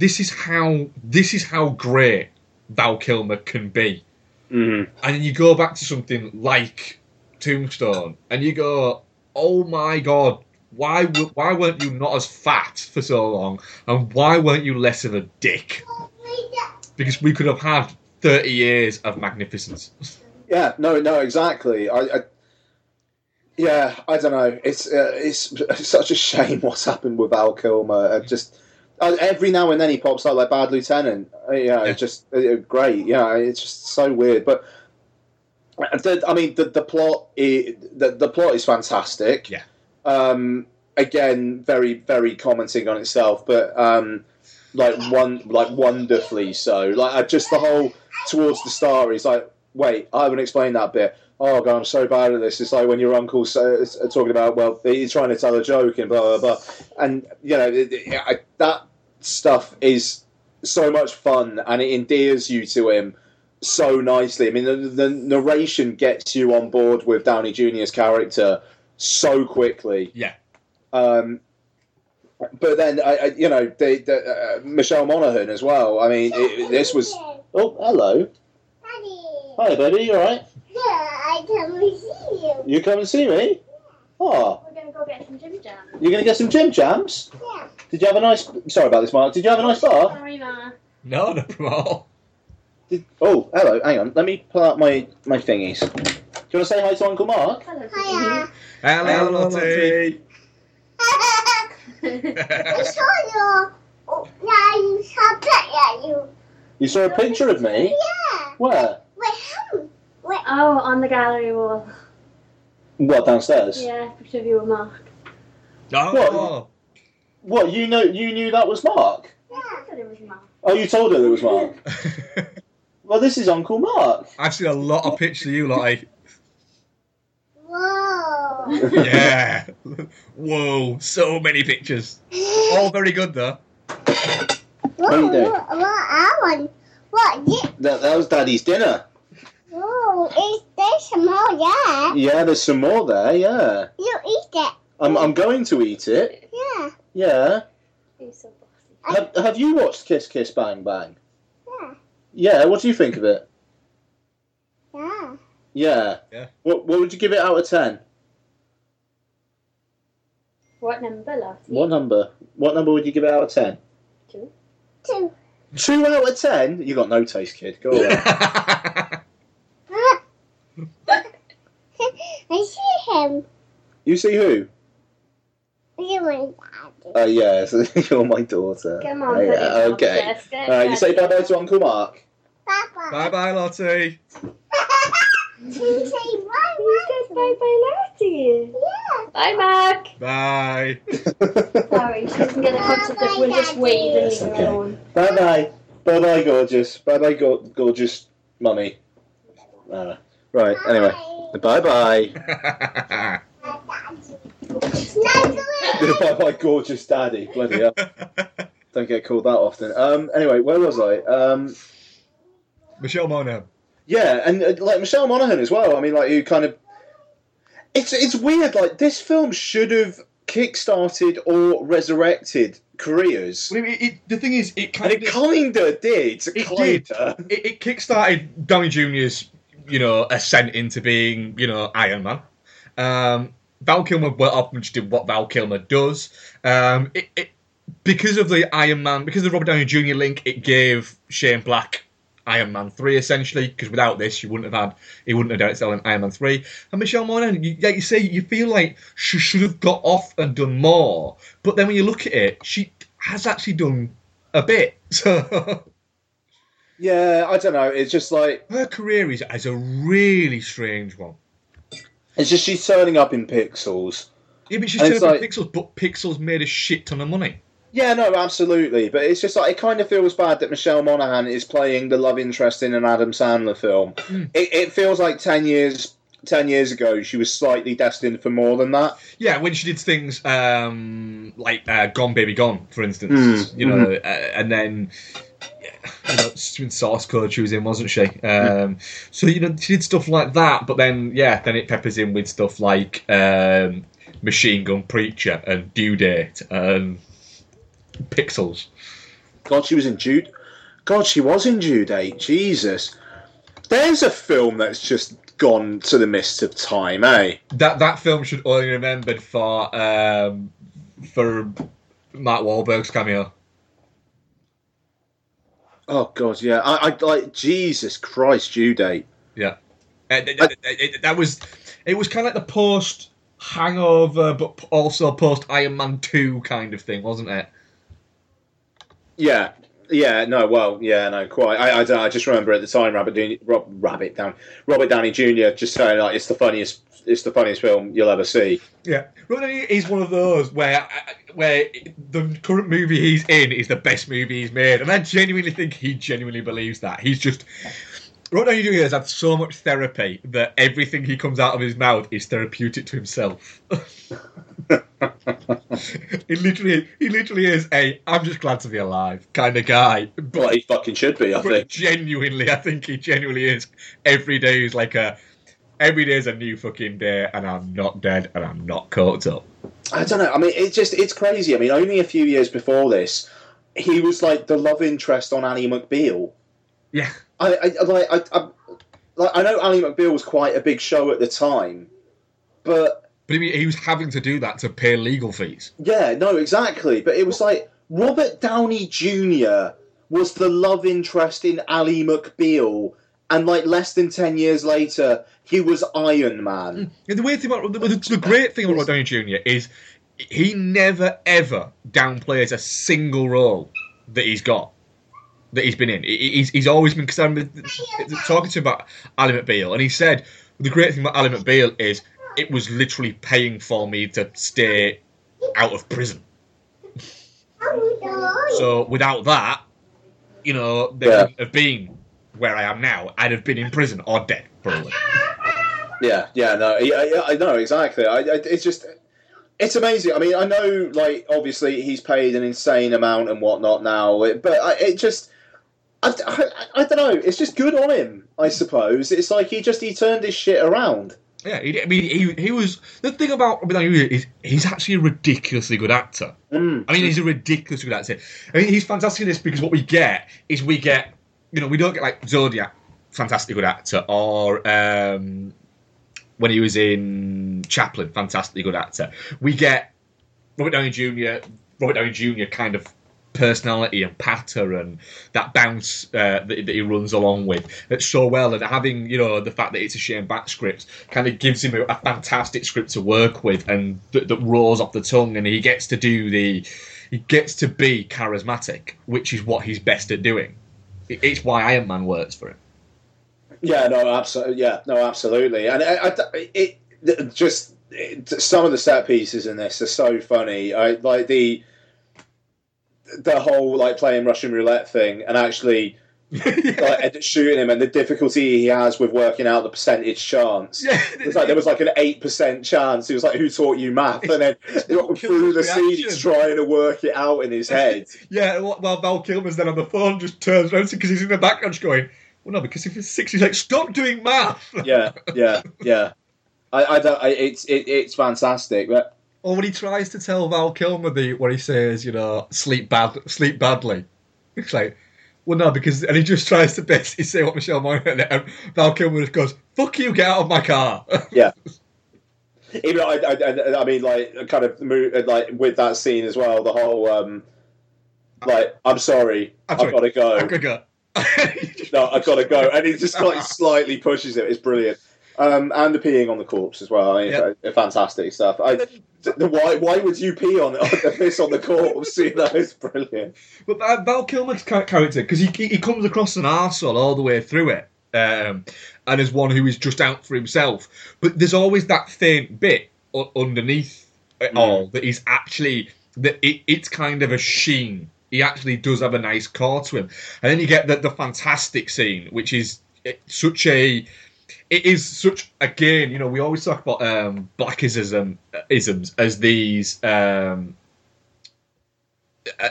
this is how this is how great Val Kilmer can be. Mm. And then you go back to something like Tombstone, and you go, oh my god, why w- why weren't you not as fat for so long, and why weren't you less of a dick? Because we could have had thirty years of magnificence. Yeah, no, no, exactly. I. I Yeah, I don't know. It's uh, it's such a shame what's happened with Val Kilmer. I just I, every now and then he pops up like Bad Lieutenant. Yeah, you know, yeah. It's just it, great. Yeah, it's just so weird. But the, I mean, the, the plot, is, the the plot is fantastic. Yeah. Um. Again, very very commenting on itself, but um, like one like wonderfully so. Like just the whole towards the star is like, wait, I haven't explained that bit. Oh, God, I'm so bad at this. It's like when your uncle's uh, talking about, well, he's trying to tell a joke and blah, blah, blah. And, you know, it, it, I, that stuff is so much fun and it endears you to him so nicely. I mean, the, the narration gets you on board with Downey Junior's character so quickly. Yeah. Um, but then, I, I, you know, they, they, uh, Michelle Monaghan as well. I mean, it, this was... Oh, hello. Buddy. Hi, buddy. You all right? Yeah. I come and see you. You come and see me? Oh. We're going to go get some Jim Jams. You're going to get some Jim Jams? Yeah. Did you have a nice... Sorry about this, Mark. Did you have a nice bar? Sorry, Mark. No, not at all. Did... Oh, hello. Hang on. Let me pull out my, my thingies. Do you want to say hi to Uncle Mark? Hello. Hiya. Hello, Lottie. I saw you. Oh, yeah, you saw that, yeah, you. You saw a picture of me? Yeah. Where? Wait, Wait. Oh, on the gallery wall. What, downstairs? Yeah, picture of you and Mark. Oh. What? What? You know? You knew that was Mark? Yeah, I thought it was Mark. Oh, you told her it was Mark. Well, this is Uncle Mark. I've seen a lot of pictures of you, Lottie. Whoa. Yeah. Whoa. So many pictures. All very good, though. What? What? What? What? What? Yeah. That, that was Daddy's dinner. Oh, is there some more there? Yeah, there's some more there, yeah. You eat it. I'm I'm going to eat it. Yeah. Yeah. You're so bossy. Have, have you watched Kiss Kiss Bang Bang? Yeah. Yeah, what do you think of it? Yeah. Yeah. Yeah. What, what would you give it out of ten? What number, last week? What number? What number would you give it out of ten? Two. Two. Two out of ten? You got no taste, kid. Go on. I see him. You see who? You're my dad. Oh, uh, yes, you're my daughter. Come on, yeah, yeah. Okay. Uh, you say bye-bye to Uncle Mark. Bye-bye. Bye-bye, Lottie. You say bye-bye. You said bye-bye, Lottie. Yeah. Bye, Mark. Bye. Sorry, she doesn't get a concept that we'll just wave and leave her alone. Bye-bye. Bye-bye, gorgeous. Bye-bye, go- gorgeous mummy. Uh, right, bye. Anyway. Bye-bye. Bye-bye, gorgeous daddy. Bloody hell. Don't get called that often. Um, anyway, where was I? Um, Michelle Monaghan. Yeah, and uh, like Michelle Monaghan as well. I mean, like, you kind of... It's it's weird. Like, this film should have kick-started or resurrected careers. Well, it, it, the thing is, it kind and of... And it kind of did. It kinda. did. It, it kick-started Downey Junior's, you know, ascent into being, you know, Iron Man. Um... Val Kilmer went up and just did what Val Kilmer does. Um, it, it, because of the Iron Man, because of the Robert Downey Junior link, it gave Shane Black Iron Man three, essentially, because without this, you wouldn't have had, he wouldn't have done it selling Iron Man three. And Michelle Monaghan, you, like you say, you feel like she should have got off and done more. But then when you look at it, she has actually done a bit. So... Yeah, I don't know. It's just like... Her career is, is a really strange one. It's just she's turning up in Pixels. Yeah, but she's turning up like, in Pixels, but Pixels made a shit ton of money. Yeah, no, absolutely. But it's just like, it kind of feels bad that Michelle Monaghan is playing the love interest in an Adam Sandler film. Mm. It, it feels like ten years ten years ago she was slightly destined for more than that. Yeah, when she did things um, like uh, Gone Baby Gone, for instance. Mm. You know, mm. uh, and then... You know, she was in Source Code, she was in, wasn't she? Um, yeah. So, you know, she did stuff like that, but then, yeah, then it peppers in with stuff like um, Machine Gun Preacher and Due Date and Pixels. God, she was in Due... God, she was in Due Date, Jesus. There's a film that's just gone to the mist of time, eh? That that film should only be remembered for, um, for Mark Wahlberg's cameo. Oh, God, yeah. I, I like, Jesus Christ, Due Date. Yeah. It, it, I, it, it, that was, it was kind of like the post-Hangover, but also post-Iron Man two kind of thing, wasn't it? Yeah. Yeah, no, well, yeah, no, quite. I, I, I just remember at the time, Robert Downey, Rob, Rabbit Down, Robert Downey Junior just saying, like, it's the funniest it's the funniest film you'll ever see. Yeah. Robert Downey is one of those where... I, where the current movie he's in is the best movie he's made, and I genuinely think he genuinely believes that. He's just... Robert Downey Junior has had so much therapy that everything he comes out of his mouth is therapeutic to himself. he literally he literally is a I'm just glad to be alive kind of guy. But well, he fucking should be, I think. Genuinely, I think he genuinely is. Every day is like a... Every day is a new fucking day, and I'm not dead, and I'm not caught up. I don't know. I mean, it's just, it's crazy. I mean, only a few years before this, he was like the love interest on Ally McBeal. Yeah. I, I, like, I, I, like, I know Ally McBeal was quite a big show at the time, but... But he was having to do that to pay legal fees. Yeah, no, exactly. But it was like, Robert Downey Junior was the love interest in Ally McBeal, and like less than ten years later, he was Iron Man. And the weird thing about the, the great thing about Robert Downey Junior is he never ever downplays a single role that he's got, that he's been in. He's, he's always been. Because I remember talking to him about Ally McBeal, and he said the great thing about Ally McBeal is it was literally paying for me to stay out of prison. So without that, you know, there yeah. wouldn't have been where I am now. I'd have been in prison or dead, probably. Yeah, yeah, no, I, I know, exactly. I, I, it's just, it's amazing. I mean, I know, like, obviously he's paid an insane amount and whatnot now, but I, it just, I, I, I don't know, it's just good on him, I suppose. It's like he just, he turned his shit around. Yeah, I mean, he he was... The thing about Robert Downey Junior is he's actually a ridiculously good actor. Mm. I mean, he's a ridiculously good actor. I mean, he's fantastic in this because what we get is we get... You know, we don't get, like, Zodiac, fantastic good actor, or um, when he was in Chaplin, fantastically good actor. We get Robert Downey Junior, Robert Downey Junior kind of personality and patter and that bounce uh, that, that he runs along with that's so well, and having, you know, the fact that it's a Shane Black script kind of gives him a, a fantastic script to work with, and th- that rolls off the tongue, and he gets to do the he gets to be charismatic, which is what he's best at doing. It's why Iron Man works for him. Yeah, no, absolutely. Yeah, no, absolutely. And I, I, it, it just it, some of the set pieces in this are so funny. I like the the whole like playing Russian roulette thing, and actually like shooting him, and the difficulty he has with working out the percentage chance. Yeah, it was like there was like an eight percent chance. He was like, "Who taught you math?" And then through the seeds trying to work it out in his head. Yeah, while Val Kilmer's then on the phone, just turns around because he's in the background just going, "Well, no, because if it's six, he's like, stop doing math." Yeah, yeah, yeah. I, I, don't, I it's, it, it's fantastic. But or when he tries to tell Val Kilmer the what he says, you know, sleep bad, sleep badly. It's like, well, no, because, and he just tries to basically say what Michelle Monaghan, and Val Kilmer just goes, "Fuck you, get out of my car." Yeah. Even I, I, I, I mean, like, kind of like with that scene as well, the whole, um, like, I'm sorry, I'm sorry. I've got to go. I've got to go. No, I gotta go, and he just like slightly pushes it. It's brilliant, um, and the peeing on the corpse as well. I mean, yep. it's, it's fantastic stuff. I, why, why would you pee on, on the fist on the corpse? You know, it's brilliant. But Val Kilmer's character, because he he comes across an arsehole all the way through it, um, and as one who is just out for himself. But there's always that faint bit underneath it all mm. that he's actually that it, it's kind of a sheen. He actually does have a nice core to him. And then you get the, the fantastic scene, which is such a... It is such, again, you know, we always talk about um, blackism isms as these... Um,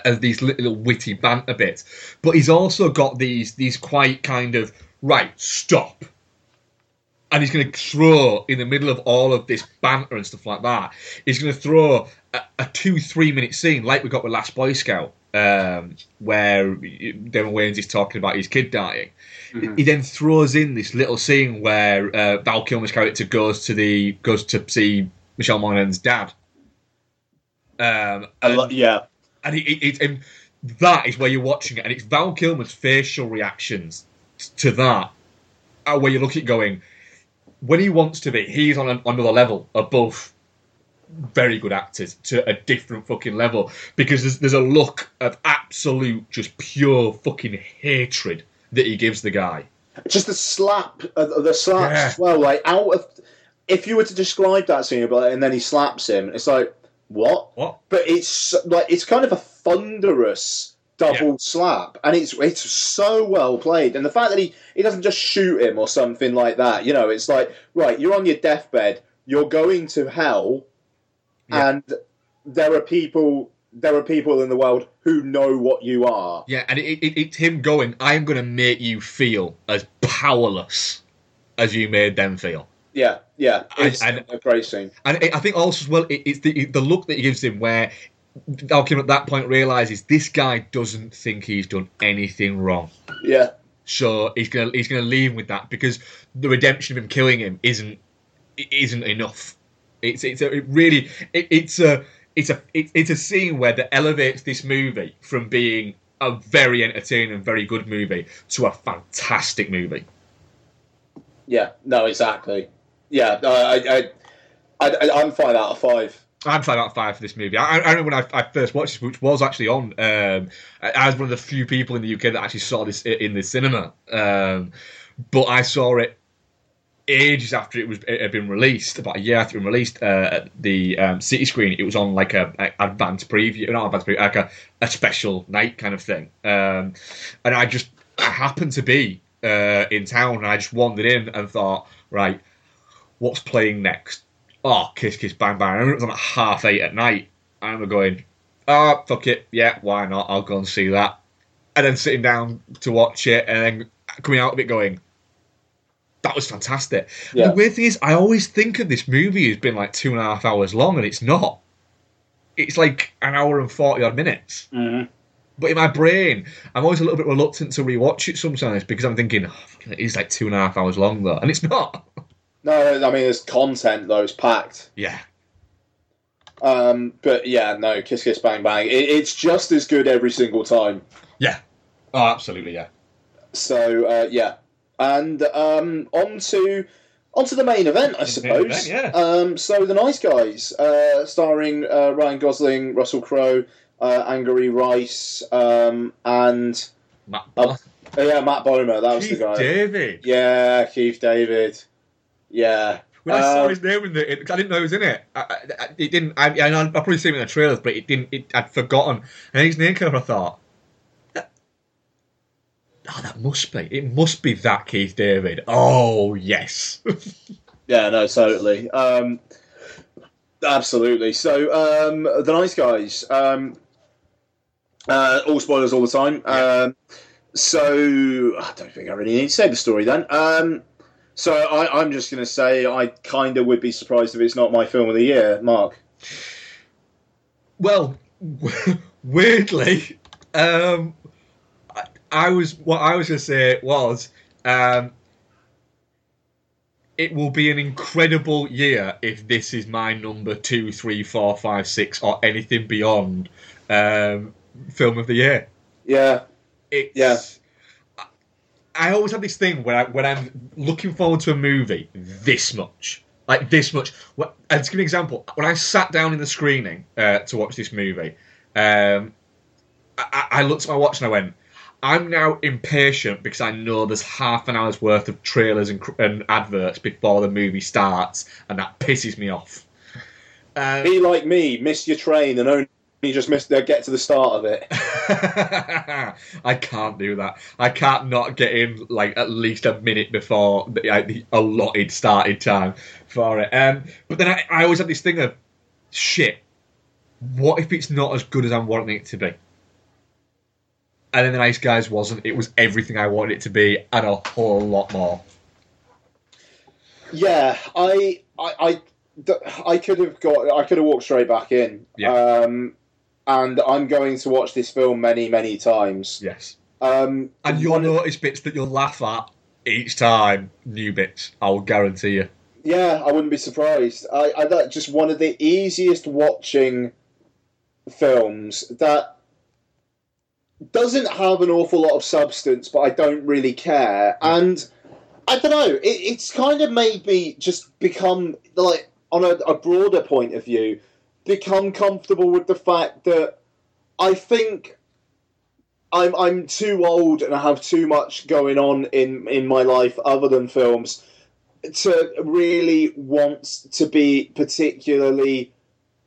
as these little witty banter bits. But he's also got these these quite kind of, right, stop. And he's going to throw, in the middle of all of this banter and stuff like that, he's going to throw a, a two, three-minute scene, like we got with Last Boy Scout, Um, where Damon Wayans is talking about his kid dying. Mm-hmm. He then throws in this little scene where uh, Val Kilmer's character goes to the goes to see Michelle Monaghan's dad. Um, and, lo- yeah, and, he, he, he, and that is where you're watching it, and it's Val Kilmer's facial reactions to that, where you look at it going, when he wants to be, he's on an, another level above very good actors, to a different fucking level, because there's, there's a look of absolute just pure fucking hatred that he gives the guy. Just the slap, uh, the slaps yeah. as well, like out of, if you were to describe that scene, like, and then he slaps him, it's like, what? What? But it's like, it's kind of a thunderous double yeah. slap, and it's it's so well played, and the fact that he, he doesn't just shoot him or something like that, you know, it's like, right, you're on your deathbed, you're going to hell, yeah. And there are people, there are people in the world who know what you are. Yeah, and it, it, it's him going, I'm going to make you feel as powerless as you made them feel. Yeah, yeah, it's and, and, a great scene. And it, I think also as well, it, it's the, the look that he gives him where Alkin at that point realises this guy doesn't think he's done anything wrong. Yeah. So he's going to he's going to leave him with that, because the redemption of him killing him isn't isn't enough. It's it's a, it really it, it's a it's a it, it's a scene where that elevates this movie from being a very entertaining and very good movie to a fantastic movie. Yeah, no, exactly. Yeah, I I, I I'm five out of five. I'm five out of five for this movie. I, I remember when I, I first watched this, which was actually on. Um, I was one of the few people in the U K that actually saw this in the cinema, um, but I saw it ages after it was it had been released, about a year after it had been released, uh, at the um, City Screen. It was on like a, a advanced preview, not advanced preview, like a, a special night kind of thing. Um, and I just I happened to be uh, in town, and I just wandered in and thought, right, what's playing next? Oh, Kiss Kiss Bang Bang. I remember it was on at half eight at night. I remember going, ah, oh, fuck it, yeah, why not? I'll go and see that. And then sitting down to watch it, and then coming out of it going, that was fantastic. Yeah. The weird thing is, I always think of this movie as being like two and a half hours long, and it's not. It's like an hour and forty-odd minutes. Mm-hmm. But in my brain, I'm always a little bit reluctant to rewatch it sometimes, because I'm thinking, oh, it is like two and a half hours long, though. And it's not. No, I mean, there's content, though. It's packed. Yeah. Um, but yeah, no, Kiss Kiss Bang Bang. It, it's just as good every single time. Yeah. Oh, absolutely, yeah. So, uh, yeah. And um, on to... Onto the main event, I suppose. Event, yeah. Um, so, The Nice Guys, uh, starring uh, Ryan Gosling, Russell Crowe, uh, Angourie Rice, um, and Matt. Uh, yeah, Matt Bomer. That was Keith the guy. Keith David. Yeah, Keith David. Yeah. When um, I saw his name in the, it, I didn't know he was in it. I, I, it didn't. I, I, I'd probably seen it in the trailers, but it didn't. It, I'd forgotten. And his name came up. I thought, oh, that must be. It must be that Keith David. Oh, yes. Yeah, no, totally. Um, absolutely. So, um, The Nice Guys. Um, uh, all spoilers all the time. Yeah. Um, so, I don't think I really need to say the story then. Um, so, I, I'm just going to say I kind of would be surprised if it's not my film of the year, Mark. Well, weirdly... Um, I was what I was going to say was, um, it will be an incredible year if this is my number two, three, four, five, six, or anything beyond um, film of the year. Yeah, it's, yeah. I, I always have this thing where I, when I'm looking forward to a movie this much, like this much. Well, I'll just give you an example. When I sat down in the screening uh, to watch this movie, um, I, I looked at my watch and I went, I'm now impatient because I know there's half an hour's worth of trailers and, and adverts before the movie starts, and that pisses me off. Um, Be like me, miss your train and only just miss the, get to the start of it. I can't do that. I can't not get in like at least a minute before the, like, the allotted started time for it. Um, but then I, I always have this thing of, shit, what if it's not as good as I'm wanting it to be? And then The Nice Guys wasn't. It was everything I wanted it to be, and a whole lot more. Yeah, I, I, I, I could have got, I could have walked straight back in. Yeah. Um, and I'm going to watch this film many, many times. Yes. Um, and you'll notice bits that you'll laugh at each time. New bits, I'll guarantee you. Yeah, I wouldn't be surprised. I, I that's just one of the easiest watching films that doesn't have an awful lot of substance, but I don't really care. And I don't know, it, it's kind of made me just become, like, on a, a broader point of view, become comfortable with the fact that I think I'm I'm too old and I have too much going on in, in my life other than films to really want to be particularly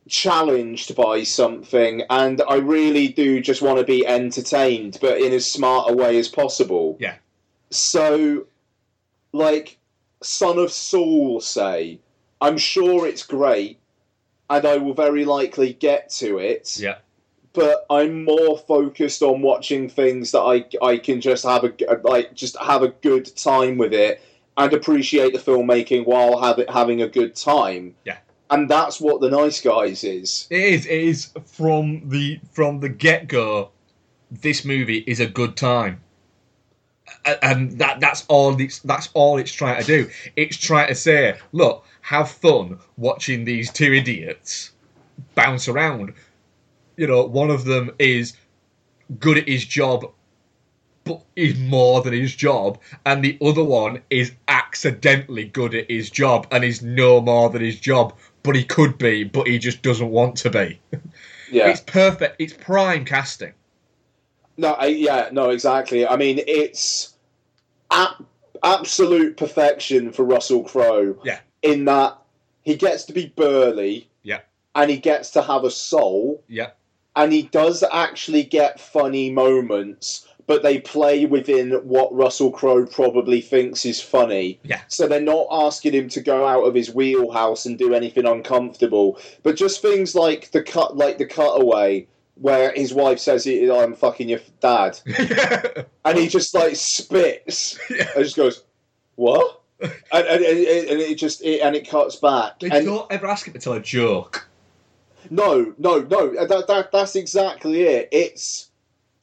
challenged by something, and I really do just want to be entertained, but in as smart a way as possible. Yeah. So, like, Son of Saul, say, I'm sure it's great, and I will very likely get to it. Yeah. But I'm more focused on watching things that I I can just have a like just have a good time with it and appreciate the filmmaking while have it, having a good time. Yeah. And that's what The Nice Guys is. It is. It is from the from the get-go. This movie is a good time, and that that's all. It's, that's all it's trying to do. It's trying to say, look, have fun watching these two idiots bounce around. You know, one of them is good at his job, but is more than his job, and the other one is accidentally good at his job and is no more than his job. But he could be, but he just doesn't want to be. Yeah, it's perfect. It's prime casting. No, I, yeah, no, exactly. I mean, it's a- absolute perfection for Russell Crowe. Yeah, in that he gets to be burly. Yeah, and he gets to have a soul. Yeah, and he does actually get funny moments, but they play within what Russell Crowe probably thinks is funny. Yeah. So they're not asking him to go out of his wheelhouse and do anything uncomfortable, but just things like the cut, like the cutaway where his wife says, "I'm fucking your dad," and he just like spits yeah. and just goes, "What?" and, and, and, and it just it, and it cuts back. They and, don't ever ask him to tell a joke. No, no, no. That that that's exactly it. It's.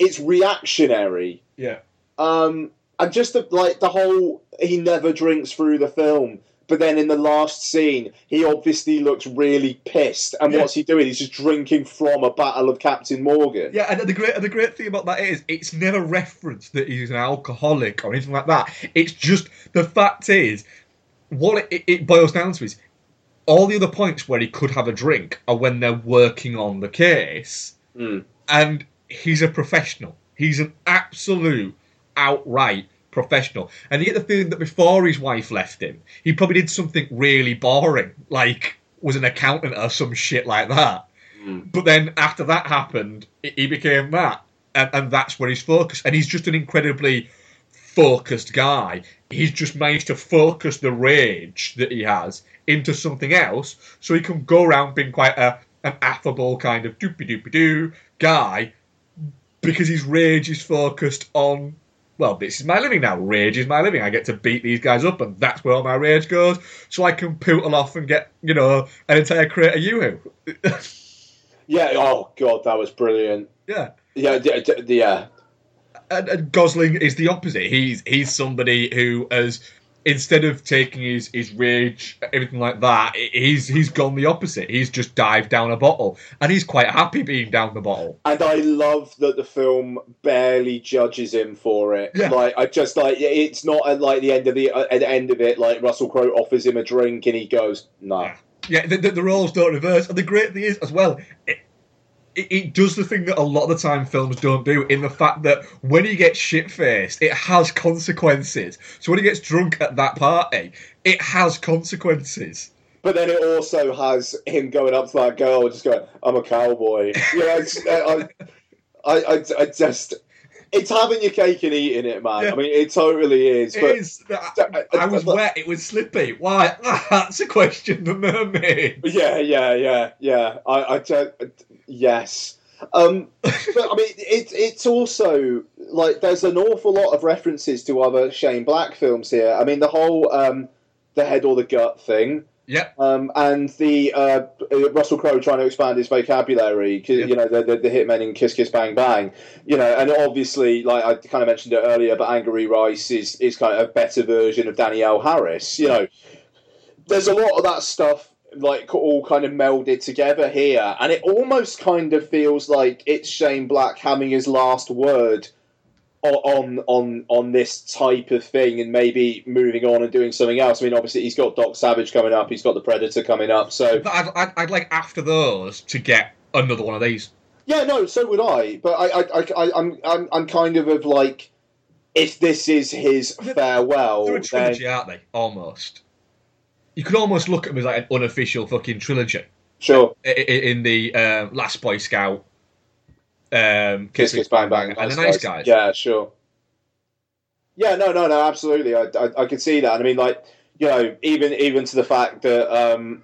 It's reactionary. Yeah. Um, and just the, like the whole, he never drinks through the film, But then in the last scene, he obviously looks really pissed. And yeah. what's he doing? He's just drinking from a battle of Captain Morgan. Yeah, and the great the great thing about that is it's never referenced that he's an alcoholic or anything like that. It's just the fact is, what it, it boils down to is all the other points where he could have a drink are when they're working on the case. Mm. And he's a professional. He's an absolute outright professional. And you get the feeling that before his wife left him, he probably did something really boring, like was an accountant or some shit like that. Mm. But then after that happened, he became that. And, and that's where he's focused. And he's just an incredibly focused guy. He's just managed to focus the rage that he has into something else so he can go around being quite a an affable kind of doopy-doopy-doo guy because his rage is focused on, well, this is my living now. Rage is my living. I get to beat these guys up, and that's where all my rage goes. So I can pootle off and get, you know, an entire crate of Yoo-hoo. Yeah, oh, God, that was brilliant. Yeah. Yeah, yeah. yeah. And, and Gosling is the opposite. He's he's somebody who has, instead of taking his, his rage, everything like that, he's he's gone the opposite. He's just dived down a bottle. And he's quite happy being down the bottle. And I love that the film barely judges him for it. Yeah. Like, I just, like, it's not at, like, the end of the, at the end of it, like, Russell Crowe offers him a drink and he goes, no. Nah. Yeah, the, the, the roles don't reverse. And the great thing is, as well, it, It, it does the thing that a lot of the time films don't do, in the fact that when he gets shit-faced, it has consequences. So when he gets drunk at that party, it has consequences. But then it also has him going up to that girl and just going, I'm a cowboy. Yeah, I, I, I, I just... It's having your cake and eating it, man. Yeah. I mean, it totally is. But it is. I, I was wet. It was slippy. Why? That's a question the mermaid. Yeah, yeah, yeah, yeah. I, I don't... Yes. Um, but, I mean, it, it's also... Like, there's an awful lot of references to other Shane Black films here. I mean, the whole um, the head or the gut thing. Yeah. Um, and the uh, Russell Crowe trying to expand his vocabulary, yep. you know, the, the, the hitmen in Kiss Kiss Bang Bang, you know, and obviously, like I kind of mentioned it earlier, but Angourie Rice is, is kind of a better version of Danielle Harris, you know. There's a lot of that stuff, like, all kind of melded together here, and it almost kind of feels like it's Shane Black having his last word on on on this type of thing and maybe moving on and doing something else. I mean, obviously he's got Doc Savage coming up, he's got the Predator coming up, so... But I'd, I'd, I'd like, after those, to get another one of these. Yeah, no, so would I, but I, I, I, I, I'm, I'm I'm kind of of, like, if this is his farewell... They're a trilogy, then... aren't they? Almost. You could almost look at them as, like, an unofficial fucking trilogy. Sure. In, in the uh, Last Boy Scout... Um, Kiss, Kiss Kiss Bang Bang, bang, bang and The Nice Guys. Yeah, sure. Yeah, no, no, no, absolutely. I, I, I could see that. I mean, like, you know, even even to the fact that um,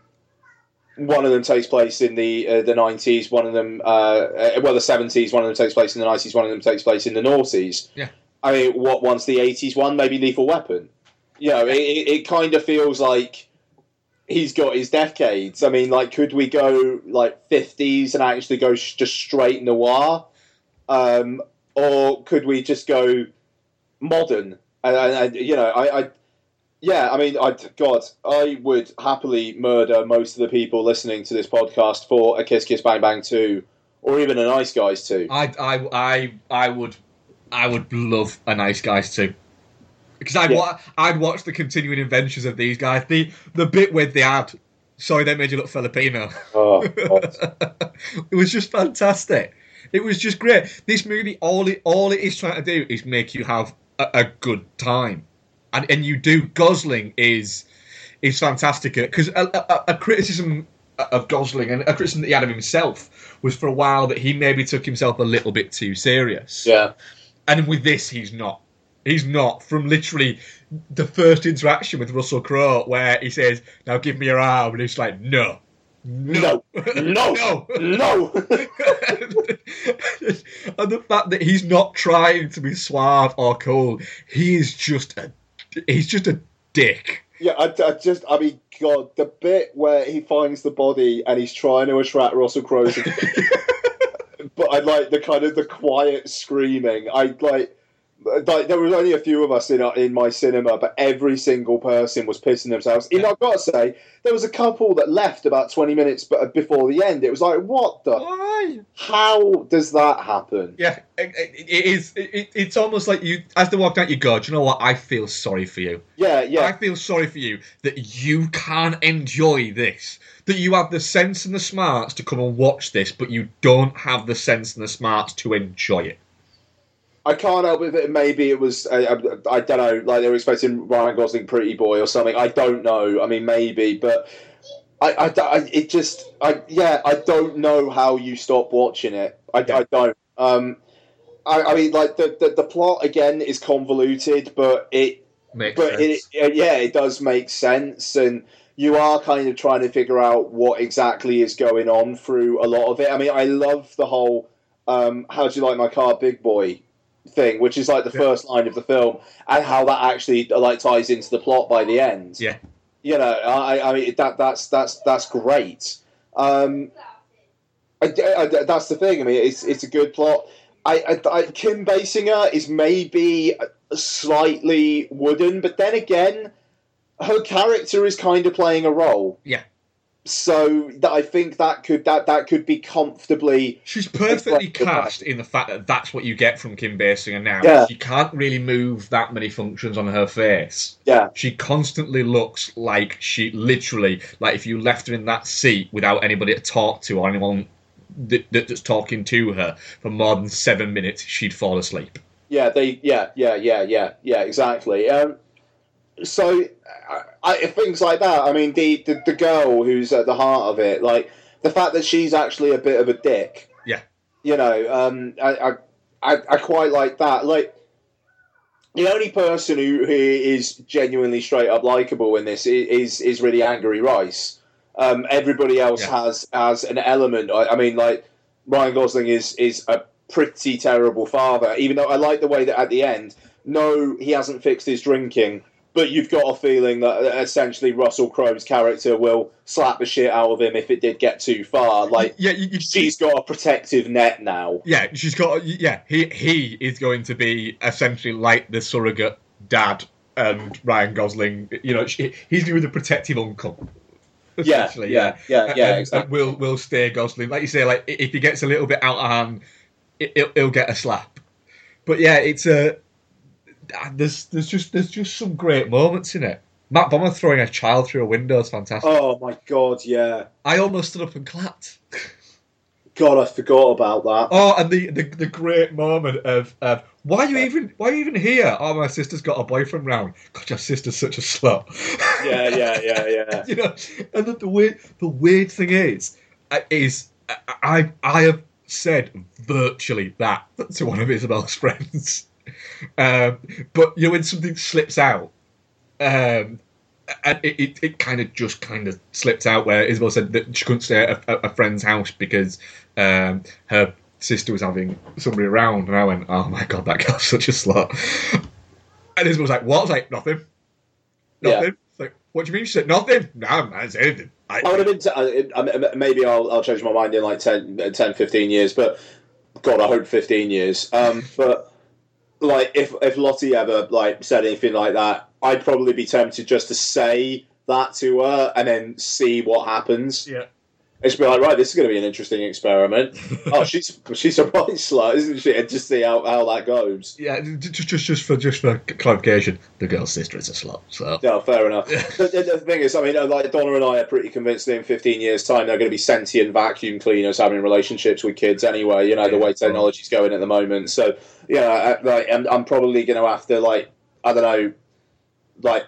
one of them takes place in the uh, the nineties, one of them, uh, well, the seventies, one of them takes place in the nineties, one of them takes place in the noughties. Yeah. I mean, what one's the eighties one? Maybe Lethal Weapon. You know, it, it kind of feels like he's got his decades. I mean, like, could we go, like, fifties and actually go sh- just straight noir? Um, or could we just go modern? And, and, and you know, I, I... Yeah, I mean, I God, I would happily murder most of the people listening to this podcast for a Kiss Kiss Bang Bang two, or even a Nice Guys two. I, I, I, I would... I would love a Nice Guys two. Because I'd, yeah. wa- I'd watch the continuing adventures of these guys. The the bit where they had, sorry, they made you look Filipino. Oh, it was just fantastic. It was just great. This movie, all it, all it is trying to do is make you have a, a good time. And and you do. Gosling is, is fantastic. Because a, a, a criticism of Gosling, and a criticism that he had of himself, was for a while that he maybe took himself a little bit too serious. Yeah. And with this, he's not. He's not, from literally the first interaction with Russell Crowe, where he says, now give me your arm, and he's like, no. No. No. No. No. And the fact that he's not trying to be suave or cool, he is just a, he's just a dick. Yeah, I, I just, I mean, God, the bit where he finds the body and he's trying to attract Russell Crowe, but I like the kind of the quiet screaming. I like... like there was only a few of us in our, in my cinema, but every single person was pissing themselves. And I've got to say, there was a couple that left about twenty minutes but before the end. It was like, what the? Why? How does that happen? Yeah, it, it is. It, it's almost like you, as they walked out, you go, do you know what? I feel sorry for you. Yeah, yeah. I feel sorry for you that you can't enjoy this. That you have the sense and the smarts to come and watch this, but you don't have the sense and the smarts to enjoy it. I can't help it. Maybe it was, I, I, I don't know, like they were expecting Ryan Gosling Pretty Boy or something. I don't know. I mean, maybe, but I, I, I it just, I, yeah, I don't know how you stop watching it. I, yeah. I don't. Um, I, I mean, like the, the the plot again is convoluted, but it makes but sense. It, yeah, it does make sense, and you are kind of trying to figure out what exactly is going on through a lot of it. I mean, I love the whole um, "How do you like my car, big boy?" thing, which is like the yeah. first line of the film, and how that actually like ties into the plot by the end. Yeah, you know, I, I mean that that's that's that's great. Um, I, I, that's the thing. I mean, it's it's a good plot. I, I, I Kim Basinger is maybe slightly wooden, but then again, her character is kind of playing a role. Yeah. So that I think that could that, that could be comfortably. She's perfectly cast in the fact that that's what you get from Kim Basinger now. Yeah. She can't really move that many functions on her face. Yeah. She constantly looks like she literally like if you left her in that seat without anybody to talk to or anyone that, that's talking to her for more than seven minutes, she'd fall asleep. Yeah. They. Yeah. Yeah. Yeah. Yeah. Yeah. Exactly. Um, So, I, things like that. I mean, the, the, the girl who's at the heart of it, like, the fact that she's actually a bit of a dick. Yeah. You know, um, I, I, I quite like that. Like, the only person who, who is genuinely straight up likeable in this is, is, is really Angourie Rice. Um, everybody else yeah. has, has an element. I, I mean, like, Ryan Gosling is, is a pretty terrible father, even though I like the way that at the end, no, he hasn't fixed his drinking. But you've got a feeling that essentially Russell Crowe's character will slap the shit out of him if it did get too far. Like, yeah, you, you, she's got a protective net now. Yeah, she's got. Yeah, he he is going to be essentially like the surrogate dad and Ryan Gosling. You know, she, he's going to be the protective uncle. Yeah, yeah, yeah, yeah. yeah and, exactly. And we'll we'll stay Gosling, like you say. Like if he gets a little bit out of hand, he'll he'll get a slap. But yeah, it's a. There's there's just there's just some great moments in it. Matt Bomer throwing a child through a window is fantastic. Oh my god, yeah! I almost stood up and clapped. God, I forgot about that. Oh, and the, the, the great moment of, of why are you even why are you even here? Oh, my sister's got a boyfriend round. God, your sister's such a slut. Yeah, yeah, yeah, yeah. You know, and the, the weird the weird thing is is I I have said virtually that to one of Isabel's friends. Um, but you know when something slips out, um, and it, it, it kind of just kind of slipped out. Where Isabel said that she couldn't stay at a, a friend's house because um, her sister was having somebody around, and I went, "Oh my god, that girl's such a slut." And Isabel was like, "What?" I was like, "Nothing, nothing." Yeah. Like, what do you mean? She said, "Nothing." No, I haven't said anything. I, I would have been. T- I, maybe I'll, I'll change my mind in like ten, ten, fifteen years. But God, I hope fifteen years. Um, but. Like, if if Lottie ever, like, said anything like that, I'd probably be tempted just to say that to her and then see what happens. Yeah. And she'd be like, right, this is going to be an interesting experiment. oh, she's she's a right slut, isn't she? And just see how, how that goes. Yeah, just just just for just for clarification, the girl's sister is a slut. So. Yeah, fair enough. the, the thing is, I mean, like, Donna and I are pretty convinced that in fifteen years' time they're going to be sentient vacuum cleaners having relationships with kids anyway, you know, yeah, the way technology's going at the moment. So, yeah, I, like, I'm, I'm probably going to have to, like, I don't know, like,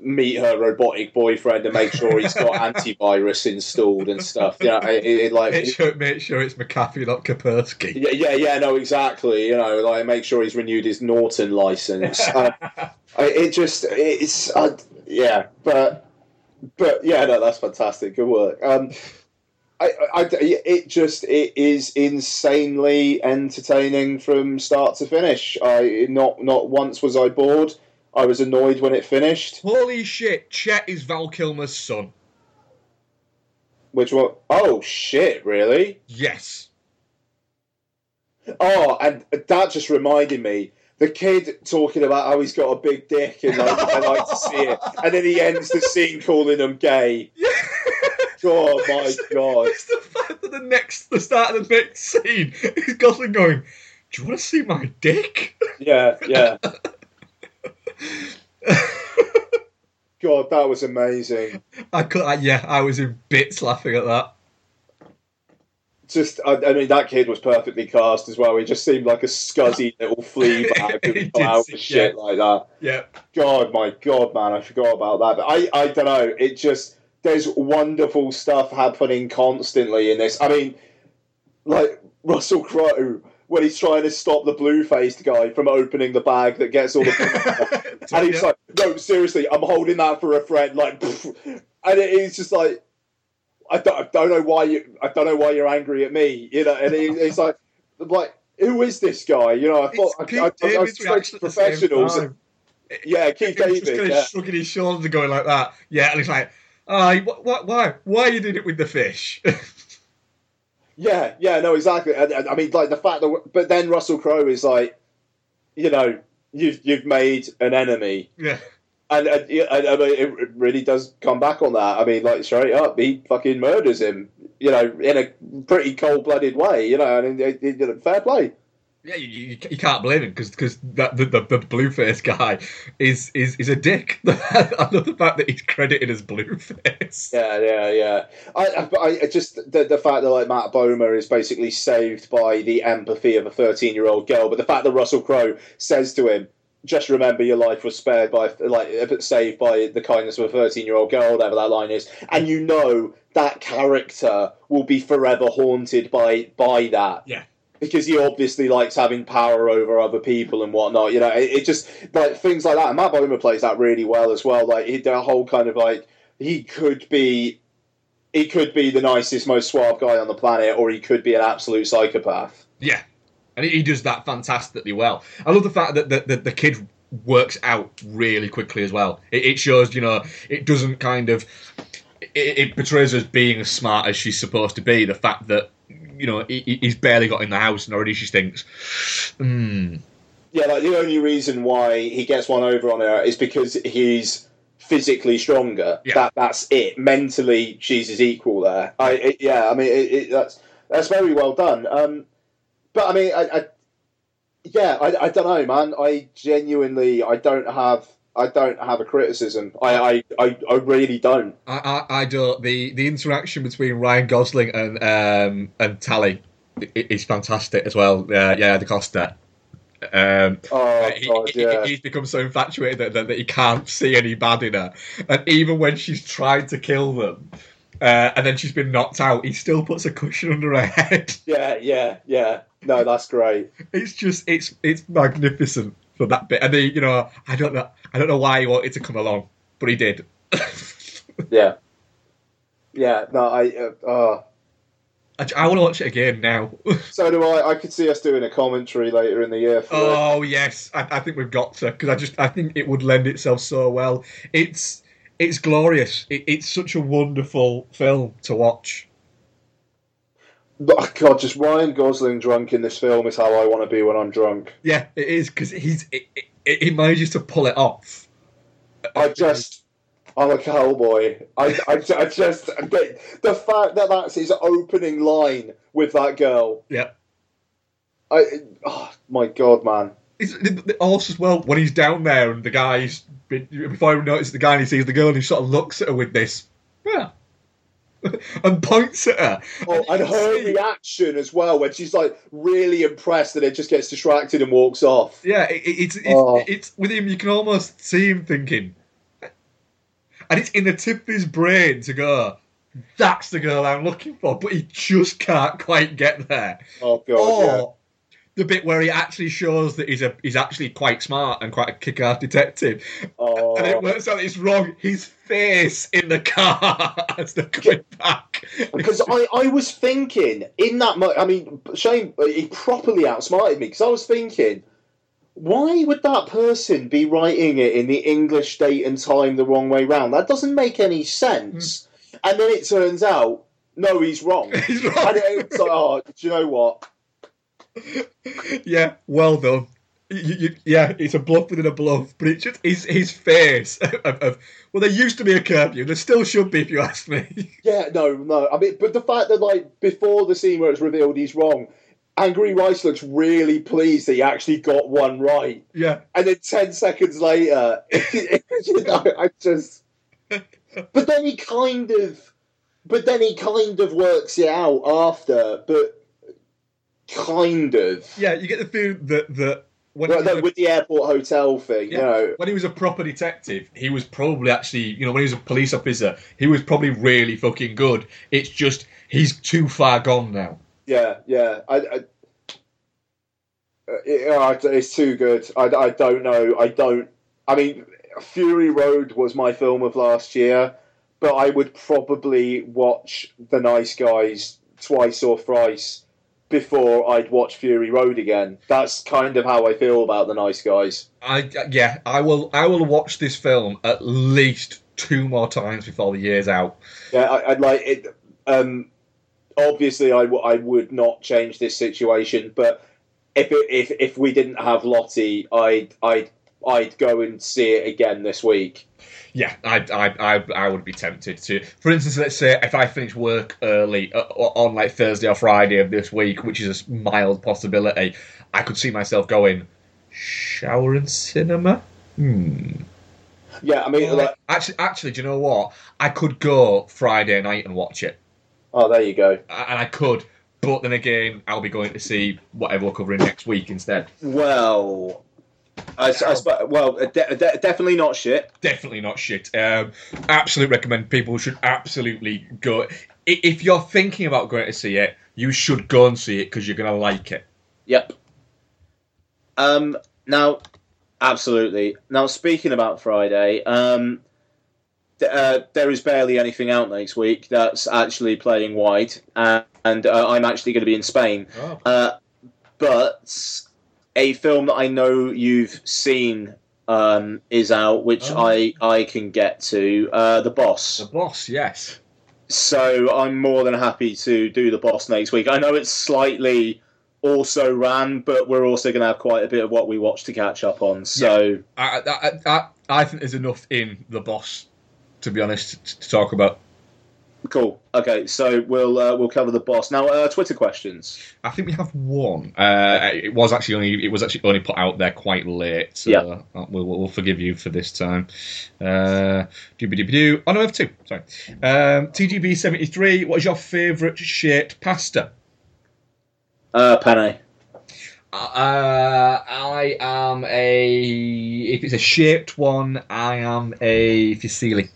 meet her robotic boyfriend and make sure he's got antivirus installed and stuff. You know, it, it, like, make, sure, make sure it's McAfee, not Kaspersky. Yeah, yeah, yeah, no, exactly. You know, like make sure he's renewed his Norton license. uh, it just, it's, uh, yeah, but, but yeah, no, that's fantastic. Good work. Um, I, I, it just, it is insanely entertaining from start to finish. I not, not once was I bored. I was annoyed when it finished. Holy shit, Chet is Val Kilmer's son. Which one? Oh, shit, really? Yes. Oh, and that just reminded me the kid talking about how he's got a big dick and like, I like to see it, and then he ends the scene calling them gay. Yeah. Oh my it's, god! It's the fact that the next, the start of the next scene is Gosling going, "Do you want to see my dick?" Yeah, yeah. God, that was amazing. I could, I, yeah, I was in bits laughing at that. Just, I, I mean, that kid was perfectly cast as well. He just seemed like a scuzzy little flea bag who put out shit like that. Yeah. God, my God, man, I forgot about that. But I, I don't know. It just, there's wonderful stuff happening constantly in this. I mean, like Russell Crowe, when he's trying to stop the blue-faced guy from opening the bag that gets all the... and he's yeah. like, no, seriously, I'm holding that for a friend. Like, pff. And it, it's just like, I don't, I don't know why you, I don't know why you're angry at me, you know. And it, it's like, like, who is this guy? You know, I thought it's I, I, I, I was to professionals. And, yeah, Keith David. He's just kind of yeah. shrugging his shoulders and going like that. Yeah, and he's like, oh, what, what, why, why you did it with the fish? yeah, yeah, no, exactly. I, I mean, like the fact that, but then Russell Crowe is like, you know, you've you've made an enemy. Yeah. And, and, and, and it really does come back on that. I mean, like, straight up, he fucking murders him, you know, in a pretty cold-blooded way, you know, and it, it, it, fair play. Yeah, you, you, you can't blame him, because the, the, the blue-faced guy is, is, is a dick. I love the fact that he's credited as Blueface. Yeah, yeah, yeah. I, I, I just, the, the fact that, like, Matt Bomer is basically saved by the empathy of a thirteen-year-old girl, but the fact that Russell Crowe says to him, just remember your life was spared by, like, saved by the kindness of a thirteen-year-old girl, whatever that line is. And you know that character will be forever haunted by by that. Yeah. Because he obviously likes having power over other people and whatnot. You know, it, it just, like, things like that. And Matt Bomer plays that really well as well. Like, he, the whole kind of, like, he could be, he could be the nicest, most suave guy on the planet, or he could be an absolute psychopath. Yeah. And he does that fantastically well. I love the fact that the, the, the kid works out really quickly as well. It, it shows, you know, it doesn't kind of... It, it portrays her as being as smart as she's supposed to be. The fact that, you know, he, he's barely got in the house and already she thinks, hmm. Yeah, like, the only reason why he gets one over on her is because he's physically stronger. Yeah. That That's it. Mentally, she's his equal there. I it, Yeah, I mean, it, it, that's that's very well done. Um But, I mean, I, I yeah, I, I don't know, man. I genuinely, I don't have, I don't have a criticism. I, I, I, I really don't. I, I, I don't. The, the interaction between Ryan Gosling and um and Tally is fantastic as well. Uh, yeah, the Costa. Um, oh, he, God, yeah. he, he's become so infatuated that, that, that he can't see any bad in her. And even when she's tried to kill them, uh, and then she's been knocked out, he still puts a cushion under her head. Yeah, yeah, yeah. No, that's great. It's just, it's it's magnificent for that bit. And then, you know, I don't know, I don't know why he wanted to come along, but he did. yeah, yeah. No, I. Uh, uh. I, I want to watch it again now. So do I. I could see us doing a commentary later in the year. For oh it. yes, I, I think we've got to, because I just I think it would lend itself so well. It's it's glorious. It, it's such a wonderful film to watch. Oh God, just Ryan Gosling drunk in this film is how I want to be when I'm drunk. Yeah, it is, because he's it, it, he manages to pull it off. I just, I'm a cowboy. I, I, I just the fact that that's his opening line with that girl. Yeah. I oh my God, man. It's, also as well when he's down there and the guy's been, before he notices the guy and he sees the girl and he sort of looks at her with this. Yeah. And points at her. Oh, and, and her see. reaction as well, when she's like really impressed and it just gets distracted and walks off. Yeah, it, it's it's, oh. it's it's with him. You can almost see him thinking, and it's in the tip of his brain to go, "That's the girl I'm looking for," but he just can't quite get there. Oh God! Or yeah. the bit where he actually shows that he's a he's actually quite smart and quite a kick-ass detective, oh. and it works out that it's wrong. He's face in the car as they're going back. Because I, I was thinking, in that mo- I mean, Shane, he properly outsmarted me, because I was thinking, why would that person be writing it in the English date and time the wrong way round? That doesn't make any sense. Mm. And then it turns out, no, he's wrong. He's wrong. And it's like, oh, do you know what? Yeah, well done. You, you, yeah, it's a bluff within a bluff, but it's just his, his face of, of, well, there used to be a curfew, there still should be if you ask me. Yeah, no, no. I mean, but the fact that, like, before the scene where it's revealed he's wrong, Angourie Rice looks really pleased that he actually got one right. Yeah. And then ten seconds later, you know, I just... But then he kind of... But then he kind of works it out after, but kind of. Yeah, you get the feeling that... that... When well, a, with the airport hotel thing, yeah, you know. When he was a proper detective, he was probably actually, you know, when he was a police officer, he was probably really fucking good. It's just he's too far gone now. Yeah, yeah. I, I, it, it's too good. I, I don't know. I don't. I mean, Fury Road was my film of last year, but I would probably watch The Nice Guys twice or thrice before I'd watch Fury Road again. That's kind of how I feel about The Nice Guys. I yeah, I will. I will watch this film at least two more times before the year's out. Yeah, I, I'd like it. Um, obviously, I, w- I would not change this situation. But if it, if if we didn't have Lottie, I'd I'd I'd go and see it again this week. Yeah, I, I, I, I would be tempted to. For instance, let's say if I finish work early uh, on like Thursday or Friday of this week, which is a mild possibility, I could see myself going, shower and cinema? Hmm. Yeah, I mean... Like, actually, actually, do you know what? I could go Friday night and watch it. Oh, there you go. And I could, but then again, I'll be going to see whatever we're covering next week instead. Well... I, I sp- well, de- de- definitely not shit. Definitely not shit. Um, absolutely recommend. People should absolutely go. If you're thinking about going to see it, you should go and see it because you're going to like it. Yep. Um. Now, absolutely. Now, speaking about Friday, um, th- uh, there is barely anything out next week that's actually playing wide, and, and uh, I'm actually going to be in Spain. Oh. Uh, but... A film that I know you've seen um, is out, which oh. I, I can get to. Uh, The Boss. The Boss, yes. So I'm more than happy to do The Boss next week. I know it's slightly also ran, but we're also going to have quite a bit of what we watch to catch up on. So yeah. I, I, I, I think there's enough in The Boss, to be honest, to, to talk about. Cool. Okay, so we'll uh, we'll cover The Boss now. Uh, Twitter questions. I think we have one. Uh, it was actually only it was actually only put out there quite late. So yeah. We'll, we'll forgive you for this time. Uh, doo-ba-doo-ba-doo. Oh no, I have two. Sorry. Um, T G B seventy-three. What is your favourite shaped pasta? Uh, penne. Uh, I am a. If it's a shaped one, I am a fusilli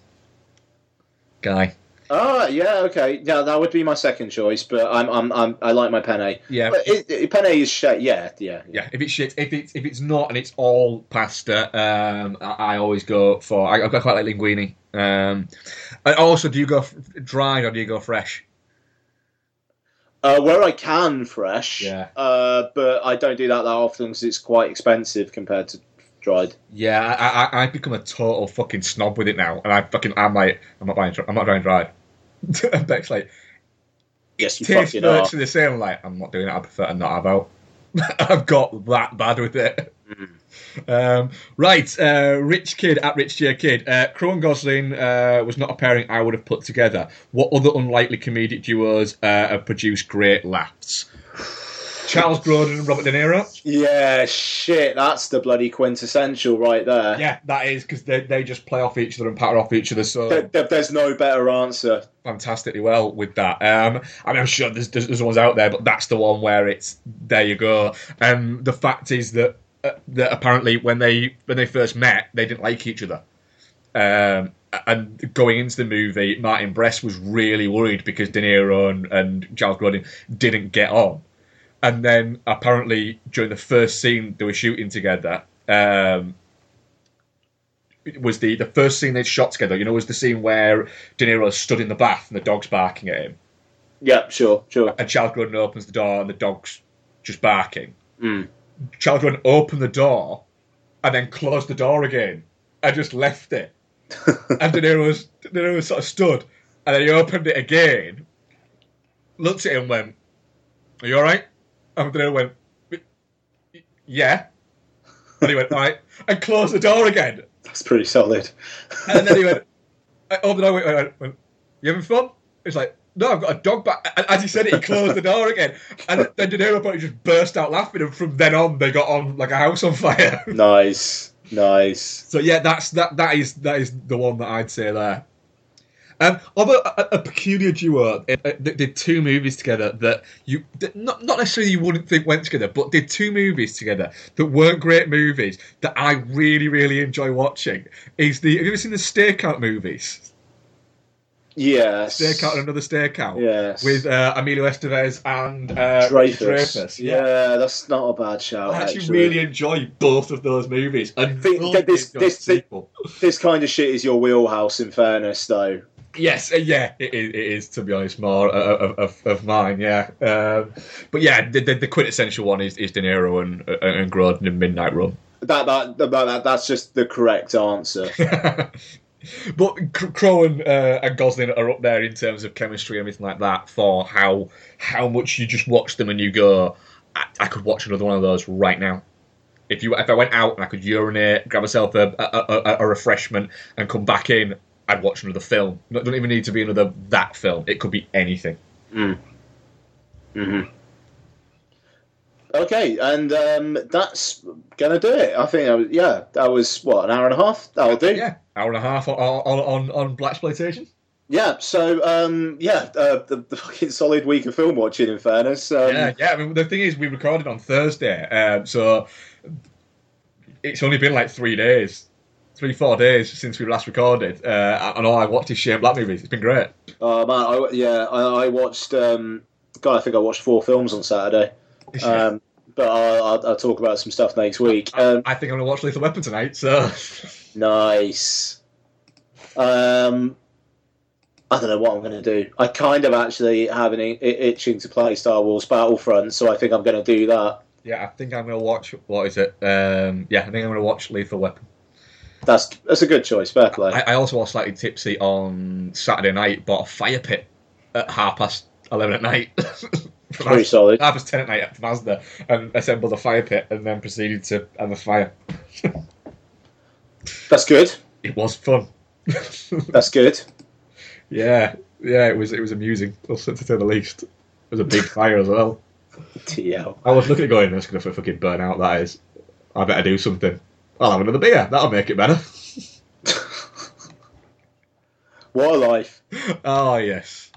guy. Oh, yeah, okay. Yeah, that would be my second choice, but I'm, I'm, I'm I like my penne. Yeah, but it, it, penne is shit. Yeah, yeah, yeah, yeah. If it's shit, if it's if it's not, and it's all pasta, um, I, I always go for. I, I quite like linguine. Um, and also, do you go f- dried or do you go fresh? Uh, where I can, fresh. Yeah. Uh, but I don't do that that often because it's quite expensive compared to. Dried. Yeah, I, I, I've become a total fucking snob with it now, and I fucking I'm like I'm not buying I'm not buying dried. Beck's like, yes, you fucking virtually the same. I'm like, I'm not doing it. I prefer to not have out. I've got that bad with it. Mm. Um, right, uh, Rich Kid at Rich J Kid. Uh, Crowe and Gosling uh, was not a pairing I would have put together. What other unlikely comedic duos uh, have produced great laughs? Charles Grodin and Robert De Niro. Yeah, shit, that's the bloody quintessential right there. Yeah, that is, because they they just play off each other and patter off each other, so... There, there, there's no better answer. Fantastically well with that. Um, I mean, I'm sure there's, there's, there's ones out there, but that's the one where it's, there you go. Um, the fact is that uh, that apparently when they when they first met, they didn't like each other. Um, and going into the movie, Martin Brest was really worried because De Niro and, and Charles Grodin didn't get on. And then apparently during the first scene they were shooting together, um, it was the, the first scene they'd shot together, you know, was the scene where De Niro stood in the bath and the dog's barking at him. Yeah, sure, sure. And Charles Grodin opens the door and the dog's just barking. Mm. Charles Grodin opened the door and then closed the door again and just left it. And De Niro's, De Niro sort of stood and then he opened it again, looked at him and went, are you all right? And then I went, yeah. And he went, all right, and closed the door again. That's pretty solid. And then he went, I opened the door, I went, you having fun? He's like, no, I've got a dog back. And as he said it, he closed the door again. And then De Niro probably just burst out laughing. And from then on, they got on like a house on fire. Nice, nice. So yeah, that's that. That is that is the one that I'd say there. Um, although a, a peculiar duo, it, it, it did two movies together that you not not necessarily you wouldn't think went together, but did two movies together that weren't great movies that I really really enjoy watching. Is the have you ever seen the Stakeout movies? Yes. Stakeout and Another Stakeout. Yes. With uh, Emilio Estevez and uh, Dreyfus. Dreyfus. Yeah. yeah, that's not a bad shout. I actually, actually really enjoy both of those movies. And really this, this, this, this kind of shit is your wheelhouse, in fairness, though. Yes, uh, yeah, it, it is, to be honest, more of, of, of mine, yeah. Um, but yeah, the, the quintessential one is, is De Niro and, and Grodin in Midnight Run. That, that, that, that, that's just the correct answer. But Crowe and, uh, and Gosling are up there in terms of chemistry and everything like that for how how much you just watch them and you go, I, I could watch another one of those right now. If you if I went out and I could urinate, grab myself a a, a, a refreshment and come back in, I'd watch another film. It doesn't even need to be another that film. It could be anything. Mm. Mm-hmm. Okay, and um, that's gonna do it. I think, I was, yeah, that was what an hour and a half. That'll do. Yeah, hour and a half on on on, on Blaxploitation. Yeah. So um, yeah, uh, the, the fucking solid week of film watching. In fairness. Um, yeah, yeah. I mean, the thing is, we recorded on Thursday, um, so it's only been like three days. Three, four days since we last recorded, uh, and all I watched is Shane Black movies. It's been great. Oh, man, I, yeah, I, I watched, um, God, I think I watched four films on Saturday, um, but I'll, I'll talk about some stuff next week. Um, I, I think I'm going to watch Lethal Weapon tonight, so... Nice. Um, I don't know what I'm going to do. I kind of actually have an it- itching to play Star Wars Battlefront, so I think I'm going to do that. Yeah, I think I'm going to watch, what is it? Um, yeah, I think I'm going to watch Lethal Weapon. That's that's a good choice, fair play. I, I also was slightly tipsy on Saturday night, bought a fire pit at half past eleven at night. Pretty Az- solid. Half past ten at night at Asda, and assembled a fire pit and then proceeded to end the fire. That's good. It was fun. That's good. Yeah, yeah, it was it was amusing, also to say the least. It was a big fire as well. T L. I was looking at going, that's going to fucking burn out, that is. I better do something. I'll have another beer. That'll make it better. What a life. Oh, yes.